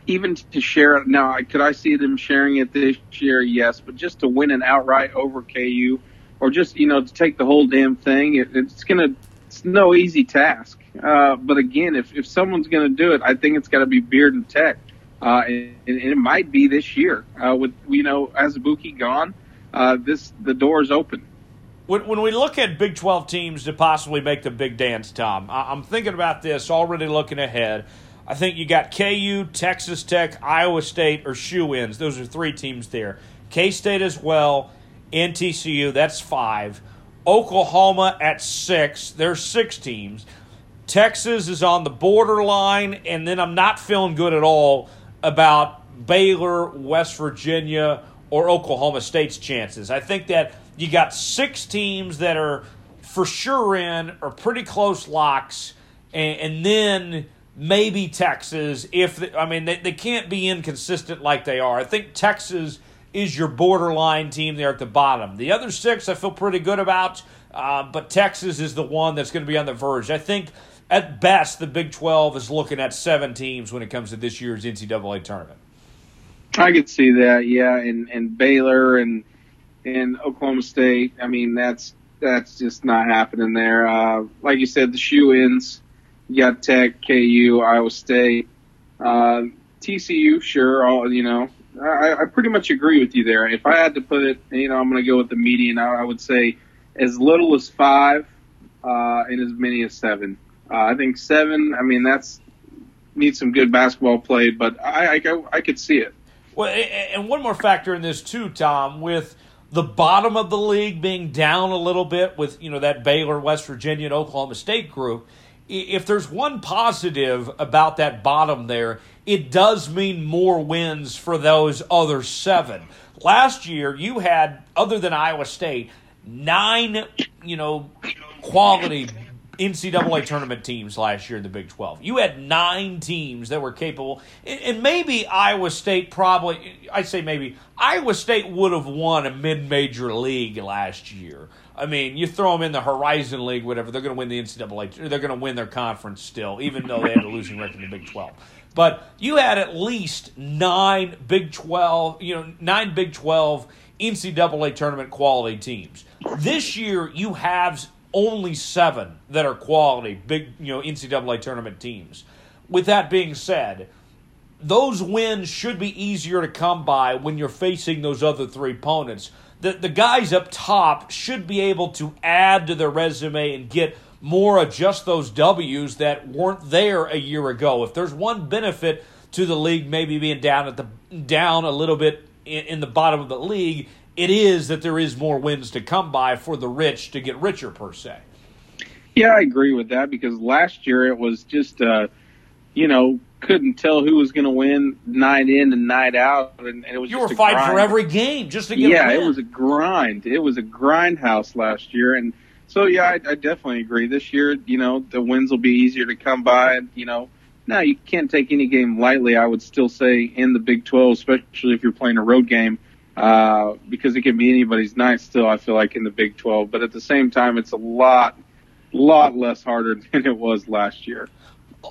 even to share it now, could I see them sharing it this year? Yes. But just to win an outright over KU or just, to take the whole damn thing, it's no easy task. But, again, if someone's going to do it, I think it's got to be Beard and Tech. And it might be this year. With Azubuike gone, the door is open. When we look at Big 12 teams to possibly make the big dance, Tom, I'm thinking about this, already looking ahead. I think you got KU, Texas Tech, Iowa State, or shoe-ins. Those are three teams there. K-State as well, NTCU, that's 5. Oklahoma at 6. There's 6 teams. Texas is on the borderline, and then I'm not feeling good at all about Baylor, West Virginia, or Oklahoma State's chances. I think that you got 6 teams that are for sure in or pretty close locks, and then maybe Texas. They can't be inconsistent like they are. I think Texas is your borderline team there at the bottom. The other 6 I feel pretty good about, but Texas is the one that's going to be on the verge. I think at best the Big 12 is looking at 7 teams when it comes to this year's NCAA tournament. I could see that, yeah, and Baylor and Oklahoma State. I mean, that's just not happening there. Like you said, the shoe-ins, you got Tech, KU, Iowa State, TCU, sure, I pretty much agree with you there. If I had to put it, I'm going to go with the median. I would say as little as 5 and as many as 7. I think 7, that's needs some good basketball play, but I could see it. Well, and one more factor in this too, Tom, with the bottom of the league being down a little bit with, that Baylor, West Virginia, and Oklahoma State group, if there's one positive about that bottom there, it does mean more wins for those other 7. Last year, you had, other than Iowa State, 9, quality NCAA tournament teams last year in the Big 12. You had 9 teams that were capable, and maybe Iowa State Iowa State would have won a mid-major league last year. You throw them in the Horizon League, whatever, they're going to win the NCAA, they're going to win their conference still, even though they had a losing record in the Big 12. But you had at least 9 Big 12 NCAA tournament quality teams. This year, you have only 7 that are quality NCAA tournament teams. With that being said, those wins should be easier to come by when you're facing those other 3 opponents. The guys up top should be able to add to their resume and get more of just those W's that weren't there a year ago. If there's one benefit to the league maybe being down a little bit in the bottom of the league, it is that there is more wins to come by for the rich to get richer, per se. Yeah, I agree with that, because last year it was just, couldn't tell who was going to win night in and night out. And it was you were fighting for every game just to get a win. Yeah, it was a grind. It was a grindhouse last year, and so, yeah, I definitely agree. This year, the wins will be easier to come by. Now you can't take any game lightly, I would still say, in the Big 12, especially if you're playing a road game, because it can be anybody's night still, I feel like, in the Big 12. But at the same time, it's a lot less harder than it was last year.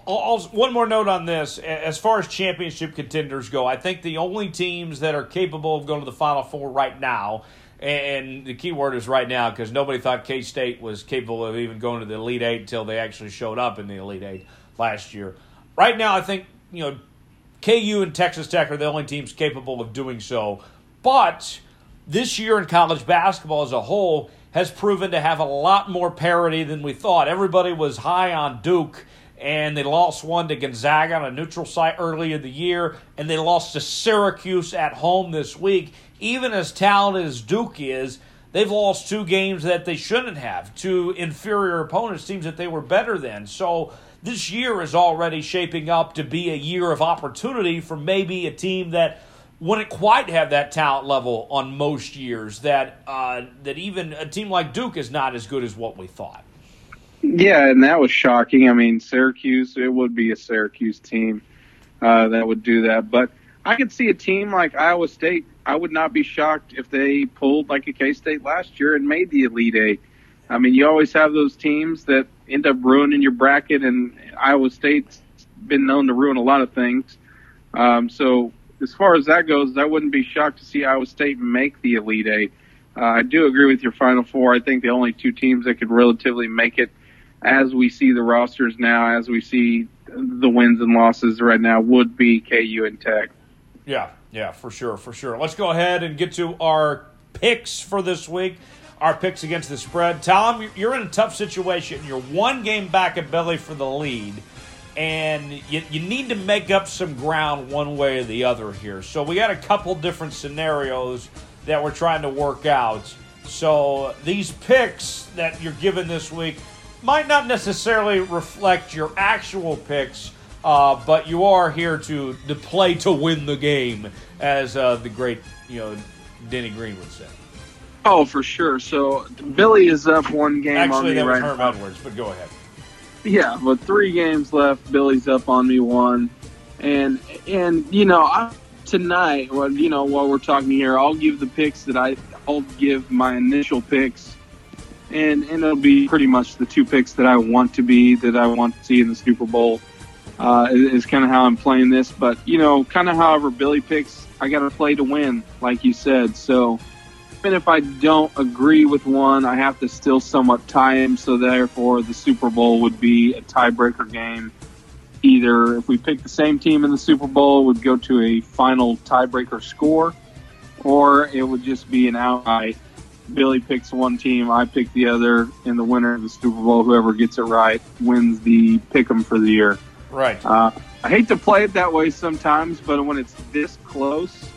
One more note on this. As far as championship contenders go, I think the only teams that are capable of going to the Final Four right now, and the key word is right now, because nobody thought K-State was capable of even going to the Elite Eight until they actually showed up in the Elite Eight last year. Right now, I think, KU and Texas Tech are the only teams capable of doing so. But this year in college basketball as a whole has proven to have a lot more parity than we thought. Everybody was high on Duke, and they lost one to Gonzaga on a neutral site early in the year, and they lost to Syracuse at home this week. Even as talented as Duke is, they've lost 2 games that they shouldn't have to inferior opponents, teams that they were better than. So this year is already shaping up to be a year of opportunity for maybe a team that wouldn't quite have that talent level on most years, that even a team like Duke is not as good as what we thought. Yeah, and that was shocking. Syracuse, it would be a Syracuse team that would do that. But I could see a team like Iowa State. I would not be shocked if they pulled like a K-State last year and made the Elite Eight. I mean, you always have those teams that end up ruining your bracket, and Iowa State's been known to ruin a lot of things. So as far as that goes, I wouldn't be shocked to see Iowa State make the Elite Eight. I do agree with your Final Four. I think the only two teams that could relatively make it, as we see the rosters now, as we see the wins and losses right now, would be KU and Tech. Yeah, for sure. Let's go ahead and get to our picks for this week, our picks against the spread. Tom, you're in a tough situation. You're one game back at Belly for the lead, and you need to make up some ground one way or the other here. So we got a couple different scenarios that we're trying to work out. So these picks that you're given this week might not necessarily reflect your actual picks, but you are here to play to win the game, as the great Denny Green would say. Oh, for sure. So Billy is up one game on me right now. Actually, that was Herb Edwards, but go ahead. Yeah, but 3 games left. Billy's up on me one, and tonight, while we're talking here, I'll give the picks that I'll give my initial picks. And it'll be pretty much the 2 picks that I want to see in the Super Bowl is kind of how I'm playing this. But, kind of however Billy picks, I got to play to win, like you said. So even if I don't agree with one, I have to still somewhat tie him. So therefore, the Super Bowl would be a tiebreaker game. Either if we pick the same team in the Super Bowl, it would go to a final tiebreaker score, or it would just be an outright. Billy picks one team, I pick the other, and the winner of the Super Bowl, whoever gets it right, wins the pick'em for the year. Right. I hate to play it that way sometimes, but when it's this close,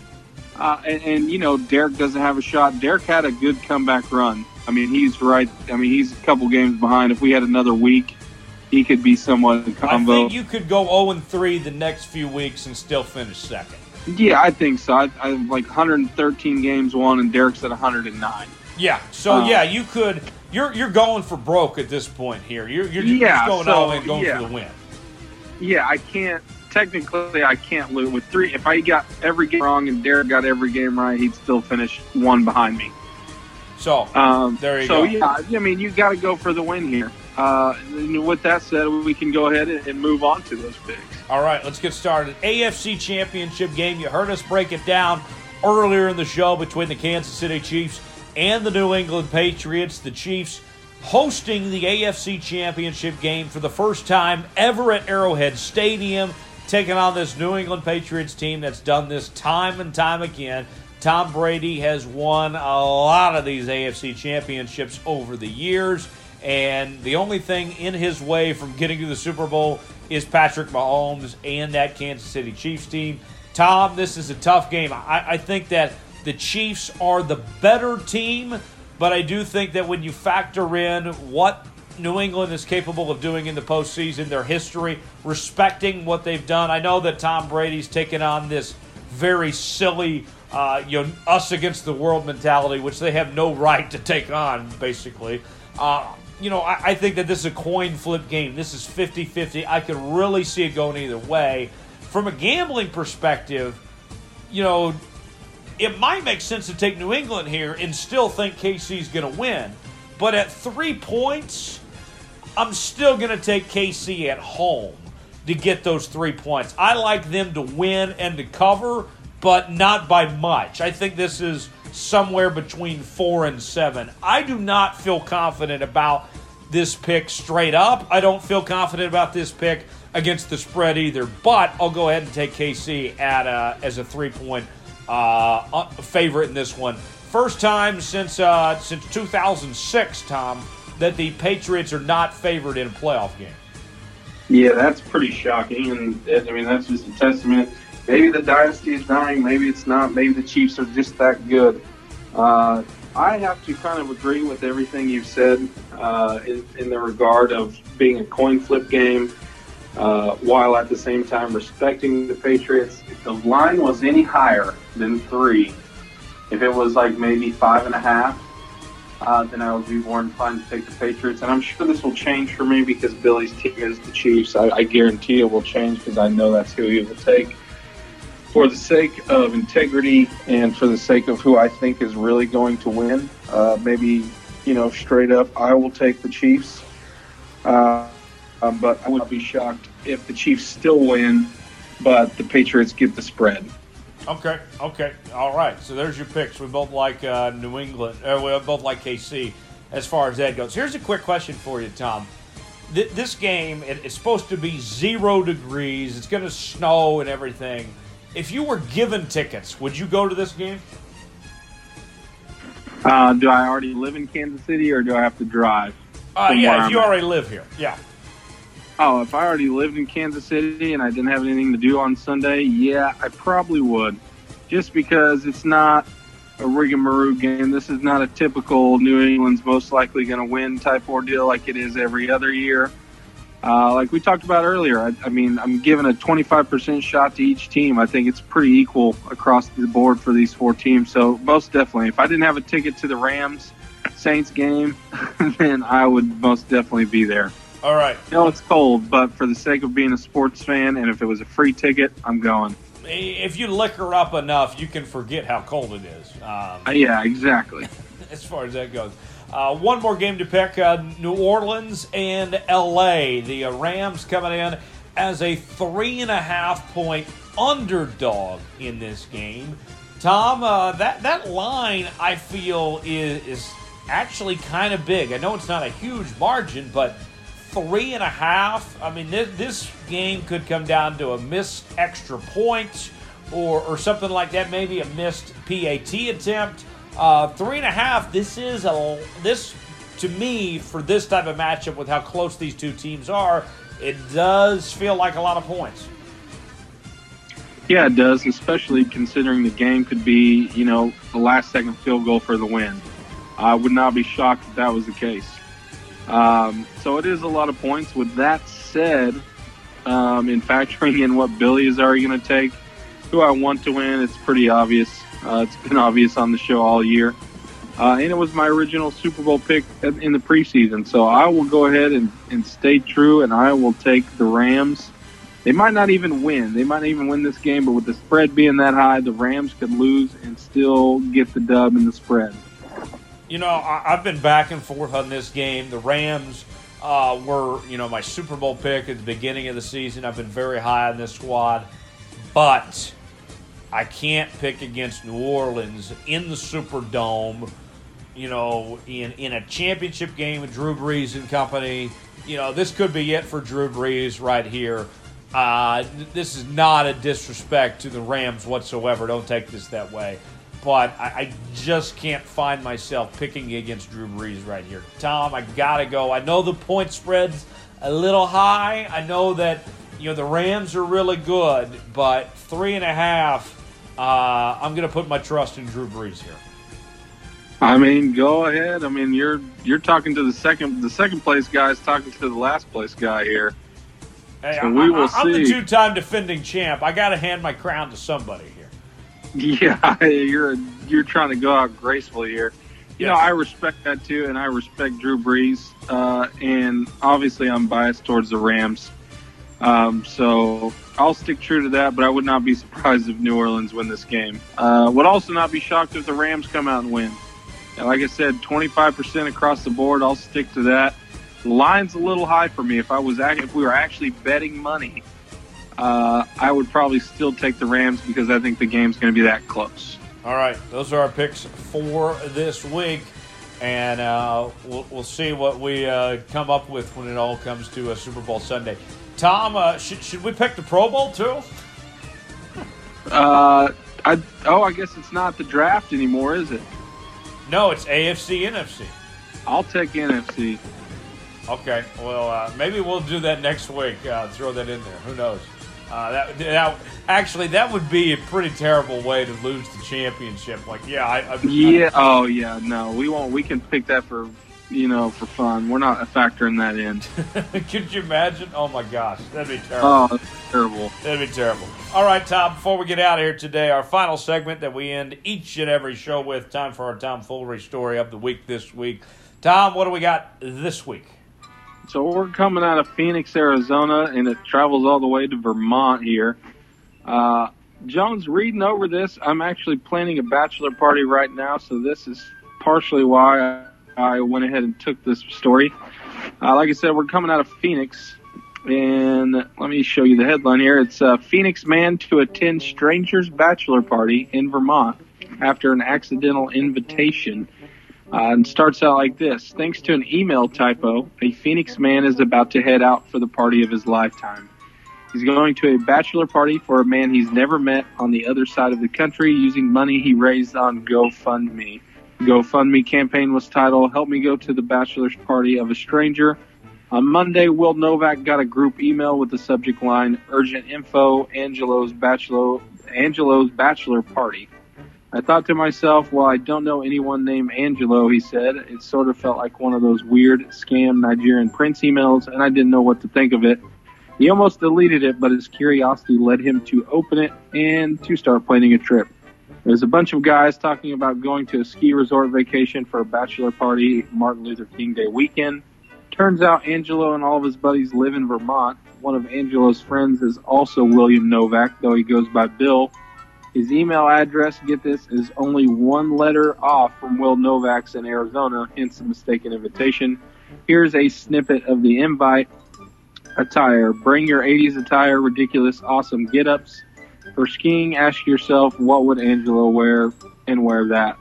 Derek doesn't have a shot. Derek had a good comeback run. I mean, he's right. I mean, he's a couple games behind. If we had another week, he could be somewhat in combo. I think you could go 0-3 the next few weeks and still finish second. Yeah, I think so. I'm like 113 games won, and Derek's at 109. Yeah, so you could. You're going for broke at this point here. You're just going for the win. Yeah, I can't. Technically, I can't lose with 3. If I got every game wrong and Derek got every game right, he'd still finish 1 behind me. So there you go. So yeah, I mean, you got to go for the win here. With that said, we can go ahead and move on to those picks. All right, let's get started. AFC Championship game. You heard us break it down earlier in the show between the Kansas City Chiefs and the New England Patriots. The Chiefs hosting the AFC Championship game for the first time ever at Arrowhead Stadium, taking on this New England Patriots team that's done this time and time again. Tom Brady has won a lot of these AFC championships over the years. And the only thing in his way from getting to the Super Bowl is Patrick Mahomes and that Kansas City Chiefs team. Tom, this is a tough game. I think that the Chiefs are the better team, but I do think that when you factor in what New England is capable of doing in the postseason, their history, respecting what they've done. I know that Tom Brady's taken on this very silly us against the world mentality, which they have no right to take on, basically. I think that this is a coin flip game. This is 50-50. I could really see it going either way. From a gambling perspective, it might make sense to take New England here and still think KC's going to win. But at 3 points, I'm still going to take KC at home to get those 3 points. I like them to win and to cover, but not by much. I think this is somewhere between 4 and 7. I do not feel confident about this pick straight up. I don't feel confident about this pick against the spread either, but I'll go ahead and take KC as a 3-point favorite in this one. First time since 2006, Tom, that the Patriots are not favored in a playoff game. Yeah, that's pretty shocking, and I mean, that's just a testament. Maybe the dynasty is dying. Maybe it's not. Maybe the Chiefs are just that good. I have to kind of agree with everything you've said in the regard of being a coin flip game, while at the same time respecting the Patriots. If the line was any higher than 3, if it was like maybe 5.5, then I would be more inclined to take the Patriots. And I'm sure this will change for me because Billy's team is the Chiefs. I guarantee it will change because I know that's who he will take. For the sake of integrity and for the sake of who I think is really going to win, maybe, you know, straight up, I will take the Chiefs. But I would be shocked if the Chiefs still win, but the Patriots get the spread. Okay. All right. So there's your picks. We both like New England. We both like KC as far as that goes. Here's a quick question for you, Tom. This game, it's supposed to be 0 degrees. It's going to snow and everything. If you were given tickets, would you go to this game? Do I already live in Kansas City, or do I have to drive? Yeah, if you already live here. Yeah. Oh, if I already lived in Kansas City and I didn't have anything to do on Sunday, yeah, I probably would. Just because it's not a rigmarole game. This is not a typical New England's most likely going to win type ordeal like it is every other year. Like we talked about earlier, I mean, I'm giving a 25% shot to each team. I think it's pretty equal across the board for these four teams. So most definitely, if I didn't have a ticket to the Rams-Saints game, then I would most definitely be there. All right. No, it's cold, but for the sake of being a sports fan, and if it was a free ticket, I'm going. If you liquor up enough, you can forget how cold it is. Yeah, exactly. As far as that goes. One more game to pick, New Orleans and L.A. The Rams coming in as a 3.5-point underdog in this game. Tom, that line, I feel, is actually kind of big. I know it's not a huge margin, but 3.5, I mean, this game could come down to a missed extra point or something like that, maybe a missed PAT attempt. 3.5. This to me, for this type of matchup with how close these two teams are, it does feel like a lot of points. Yeah, it does, especially considering the game could be, you know, the last second field goal for the win. I would not be shocked if that was the case. So it is a lot of points. With that said, in factoring in what Billy is already going to take, who I want to win, it's pretty obvious. It's been obvious on the show all year. And it was my original Super Bowl pick in the preseason. So I will go ahead and stay true, and I will take the Rams. They might not even win. They might not even win this game, but with the spread being that high, the Rams could lose and still get the dub in the spread. You know, I've been back and forth on this game. The Rams were, you know, my Super Bowl pick at the beginning of the season. I've been very high on this squad. But I can't pick against New Orleans in the Superdome, you know, in a championship game with Drew Brees and company. You know, this could be it for Drew Brees right here. This is not a disrespect to the Rams whatsoever. Don't take this that way. But I just can't find myself picking against Drew Brees right here. Tom, I got to go. I know the point spread's a little high. I know that, you know, the Rams are really good, but 3.5, I'm going to put my trust in Drew Brees here. I mean, go ahead. I mean, you're talking to the second place guy is talking to the last place guy here. Hey, so we will see. I'm the two-time defending champ. I got to hand my crown to somebody here. Yeah, you're trying to go out gracefully here. You know, I respect that too, and I respect Drew Brees. And obviously, I'm biased towards the Rams. So I'll stick true to that, but I would not be surprised if New Orleans win this game. Would also not be shocked if the Rams come out and win. And like I said, 25% across the board. I'll stick to that. The line's a little high for me. If we were actually betting money, I would probably still take the Rams because I think the game's going to be that close. All right, those are our picks for this week, and we'll see what we come up with when it all comes to Super Bowl Sunday. Tom, should we pick the Pro Bowl too? I guess it's not the draft anymore, is it? No, it's AFC, NFC. I'll take NFC. Okay, well, maybe we'll do that next week. Throw that in there. Who knows? That would be a pretty terrible way to lose the championship. Like, yeah, no, we won't. We can pick that for. You know, for fun. We're not factoring that in. Could you imagine? Oh, my gosh. That'd be terrible. Oh, that's terrible. That'd be terrible. All right, Tom, before we get out of here today, our final segment that we end each and every show with, time for our tomfoolery story of the week this week. Tom, what do we got this week? So we're coming out of Phoenix, Arizona, and it travels all the way to Vermont here. Jones, reading over this, I'm actually planning a bachelor party right now, so this is partially why I went ahead and took this story. Like I said, we're coming out of Phoenix, and let me show you the headline here. It's a Phoenix man to attend stranger's bachelor party in Vermont after an accidental invitation. And starts out like this. Thanks to an email typo, a Phoenix man is about to head out for the party of his lifetime. He's going to a bachelor party for a man he's never met on the other side of the country using money he raised on GoFundMe. GoFundMe campaign was titled, Help Me Go to the Bachelor's Party of a Stranger. On Monday, Will Novak got a group email with the subject line, Urgent Info, Angelo's Bachelor Party. I thought to myself, well, I don't know anyone named Angelo, he said. It sort of felt like one of those weird scam Nigerian prince emails, and I didn't know what to think of it. He almost deleted it, but his curiosity led him to open it and to start planning a trip. There's a bunch of guys talking about going to a ski resort vacation for a bachelor party Martin Luther King Day weekend. Turns out Angelo and all of his buddies live in Vermont. One of Angelo's friends is also William Novak, though he goes by Bill. His email address, get this, is only one letter off from Will Novak's in Arizona, hence the mistaken invitation. Here's a snippet of the invite. Attire. Bring your 80s attire, ridiculous, awesome get-ups. For skiing, ask yourself, what would Angelo wear, and wear that.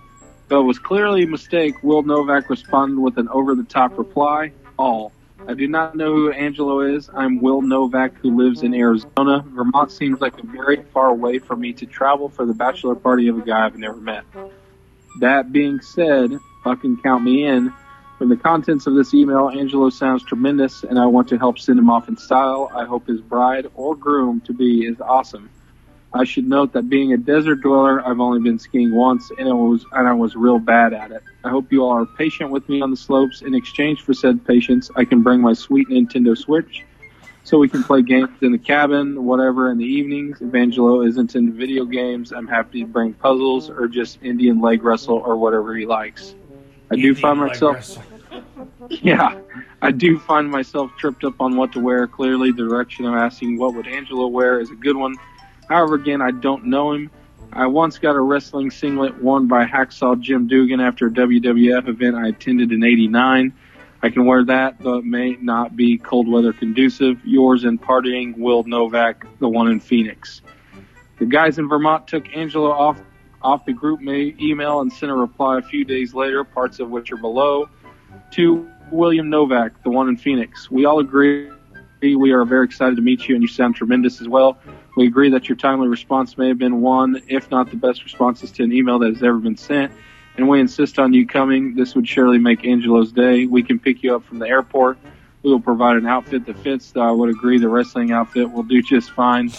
Though it was clearly a mistake, Will Novak responded with an over-the-top reply. All. I do not know who Angelo is. I'm Will Novak, who lives in Arizona. Vermont seems like a very far way for me to travel for the bachelor party of a guy I've never met. That being said, fucking count me in. From the contents of this email, Angelo sounds tremendous, and I want to help send him off in style. I hope his bride or groom-to-be is awesome. I should note that being a desert dweller, I've only been skiing once, and I was real bad at it. I hope you all are patient with me on the slopes. In exchange for said patience, I can bring my sweet Nintendo Switch so we can play games in the cabin, whatever, in the evenings. If Angelo isn't into video games, I'm happy to bring puzzles or just Indian leg wrestle or whatever he likes. I do find myself tripped up on what to wear. Clearly, the direction I'm asking what would Angelo wear is a good one. However, again, I don't know him. I once got a wrestling singlet worn by Hacksaw Jim Dugan after a WWF event I attended in '89. I can wear that, though it may not be cold weather conducive. Yours in partying, Will Novak, the one in Phoenix. The guys in Vermont took Angelo off the group email and sent a reply a few days later, parts of which are below, to William Novak, the one in Phoenix. We all agree we are very excited to meet you, and you sound tremendous as well. We agree that your timely response may have been one, if not the best responses to an email that has ever been sent, and we insist on you coming. This would surely make Angelo's day. We can pick you up from the airport. We will provide an outfit that fits, though I would agree the wrestling outfit will do just fine.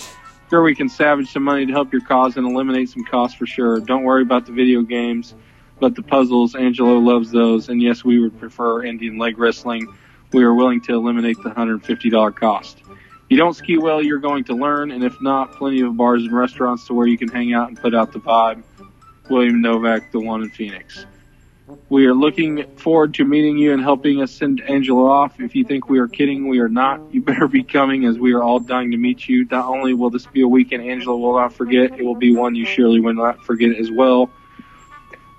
Sure, we can salvage some money to help your cause and eliminate some costs for sure. Don't worry about the video games, but the puzzles, Angelo loves those. And yes, we would prefer Indian leg wrestling. We are willing to eliminate the $150 cost. You don't ski well, you're going to learn. And if not, plenty of bars and restaurants to where you can hang out and put out the vibe. William Novak, the one in Phoenix. We are looking forward to meeting you and helping us send Angelo off. If you think we are kidding, we are not. You better be coming, as we are all dying to meet you. Not only will this be a weekend Angelo will not forget, it will be one you surely will not forget as well.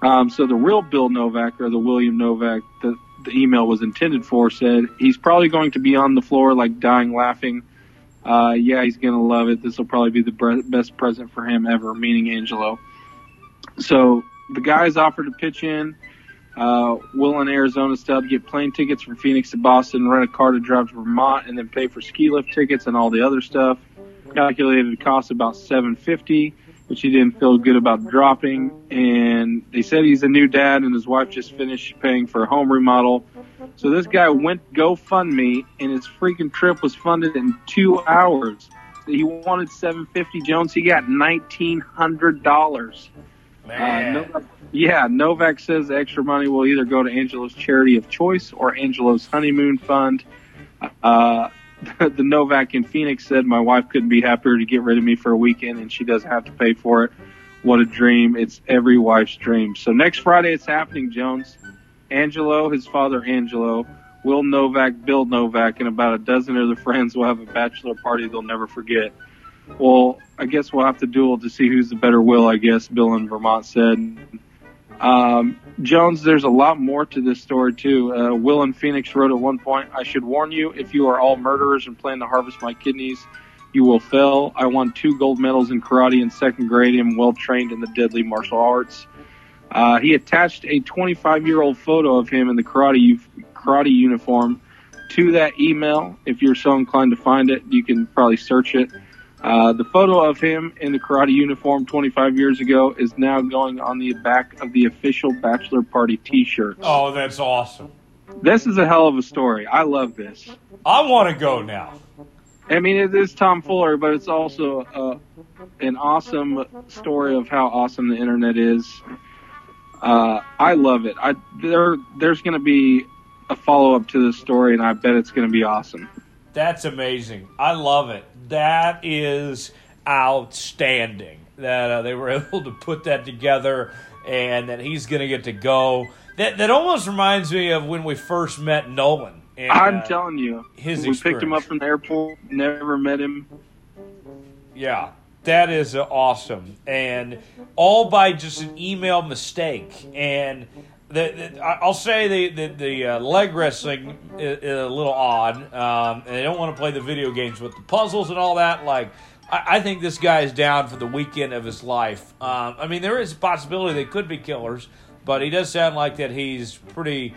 So the real Bill Novak, or the William Novak that the email was intended for, said, he's probably going to be on the floor like dying laughing. Yeah, he's going to love it. This will probably be the best present for him ever, meaning Angelo. So the guys offered to pitch in. Will in Arizona stub, get plane tickets from Phoenix to Boston, rent a car to drive to Vermont, and then pay for ski lift tickets and all the other stuff. Calculated the cost about $750, which he didn't feel good about dropping. And they said he's a new dad, and his wife just finished paying for a home remodel. So this guy went GoFundMe, and his freaking trip was funded in 2 hours. He wanted $750, Jones. He got $1,900. Novak says the extra money will either go to Angelo's charity of choice or Angelo's honeymoon fund. The Novak in Phoenix said, my wife couldn't be happier to get rid of me for a weekend, and she doesn't have to pay for it. What a dream. It's every wife's dream. So next Friday it's happening, Jones. Angelo, his father Angelo, Will Novak, Bill Novak, and about a dozen other friends will have a bachelor party they'll never forget. well, I guess we'll have to duel to see who's the better will, I guess, Bill in Vermont said. Jones, there's a lot more to this story, too. Will in Phoenix wrote at one point, I should warn you, if you are all murderers and plan to harvest my kidneys, you will fail. I won 2 gold medals in karate in second grade and am well trained in the deadly martial arts. He attached a 25-year-old photo of him in the karate uniform to that email. If you're so inclined to find it, you can probably search it. The photo of him in the karate uniform 25 years ago is now going on the back of the official Bachelor Party T-shirt. Oh, that's awesome. This is a hell of a story. I love this. I want to go now. I mean, it is tomfoolery, but it's also an awesome story of how awesome the internet is. I love it. There's going to be a follow-up to this story, and I bet it's going to be awesome. That's amazing. I love it. That is outstanding that they were able to put that together and that he's going to get to go. That almost reminds me of when we first met Nolan. And, I'm telling you, we picked him up from the airport, never met him. Yeah, that is awesome. And all by just an email mistake. And I'll say the leg wrestling is a little odd. And they don't want to play the video games with the puzzles and all that. Like, I think this guy is down for the weekend of his life. I mean, there is a possibility they could be killers, but he does sound like that he's pretty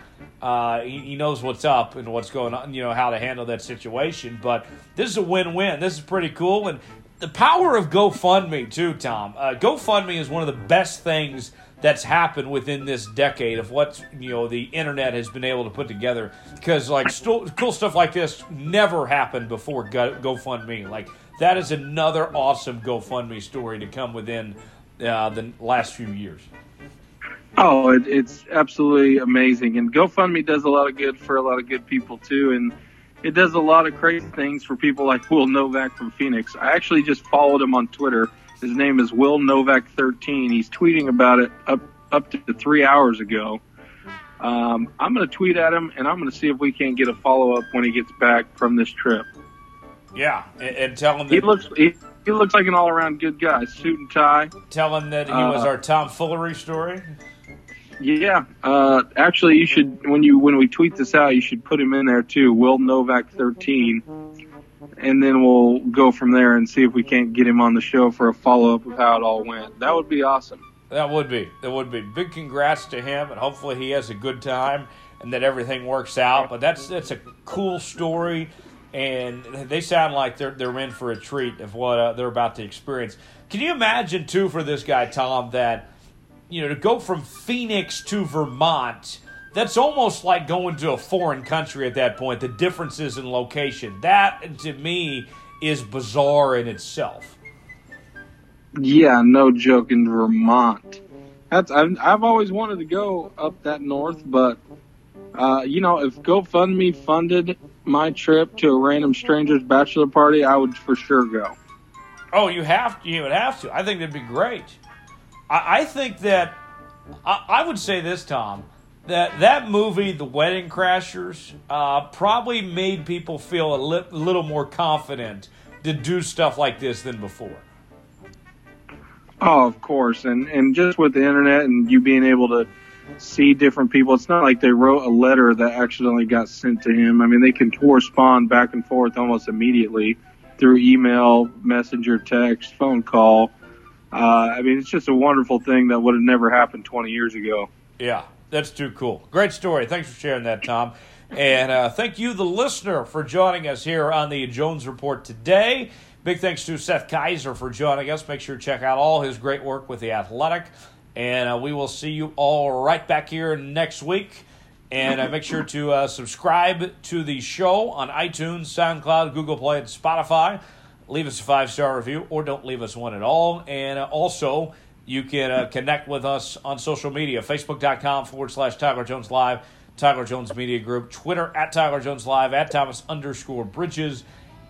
he knows what's up and what's going on, you know, how to handle that situation. But this is a win-win. This is pretty cool. And the power of GoFundMe, too, Tom. GoFundMe is one of the best things that's happened within this decade of what, you know, the internet has been able to put together, because like cool stuff like this never happened before GoFundMe. Like, that is another awesome GoFundMe story to come within the last few years. Oh, it's absolutely amazing, and GoFundMe does a lot of good for a lot of good people too, and it does a lot of crazy things for people like Will Novak from Phoenix. I actually just followed him on Twitter. His name is Will Novak 13. He's tweeting about it up to 3 hours ago. I'm going to tweet at him, and I'm going to see if we can't get a follow up when he gets back from this trip. Yeah, and tell him that he looks like an all around good guy, suit and tie. Tell him that he was our tomfoolery story. Yeah, actually, you should when we tweet this out, you should put him in there too. Will Novak 13. And then we'll go from there and see if we can't get him on the show for a follow-up of how it all went. That would be awesome. That would be. Big congrats to him, and hopefully he has a good time and that everything works out. But that's a cool story, and they sound like they're in for a treat of what they're about to experience. Can you imagine, too, for this guy, Tom, that, you know, to go from Phoenix to Vermont, that's almost like going to a foreign country at that point, the differences in location. That, to me, is bizarre in itself. Yeah, no joke, in Vermont. I've always wanted to go up that north, but, you know, if GoFundMe funded my trip to a random stranger's bachelor party, I would for sure go. Oh, you would have to. I think that'd be great. I think that I would say this, Tom. That movie, The Wedding Crashers, probably made people feel a little more confident to do stuff like this than before. Oh, of course. And just with the internet and you being able to see different people, it's not like they wrote a letter that accidentally got sent to him. I mean, they can correspond back and forth almost immediately through email, messenger, text, phone call. I mean, it's just a wonderful thing that would have never happened 20 years ago. Yeah. That's too cool. Great story. Thanks for sharing that, Tom. And thank you, the listener, for joining us here on the Jones Report today. Big thanks to Seth Keysor for joining us. Make sure to check out all his great work with The Athletic. And we will see you all right back here next week. And make sure to subscribe to the show on iTunes, SoundCloud, Google Play, and Spotify. Leave us a 5-star review, or don't leave us one at all. And also, you can connect with us on social media, Facebook.com/Tyler Jones Live, Tyler Jones Media Group, Twitter @Tyler Jones Live, @Thomas_Bridges,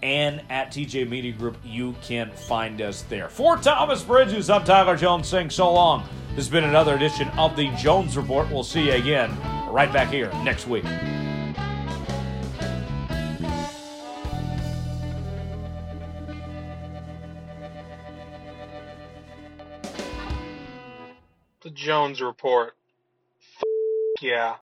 and @TJ Media Group. You can find us there. For Thomas Bridges, I'm Tyler Jones saying so long. This has been another edition of the Jones Report. We'll see you again right back here next week. The Jones Report. Yeah.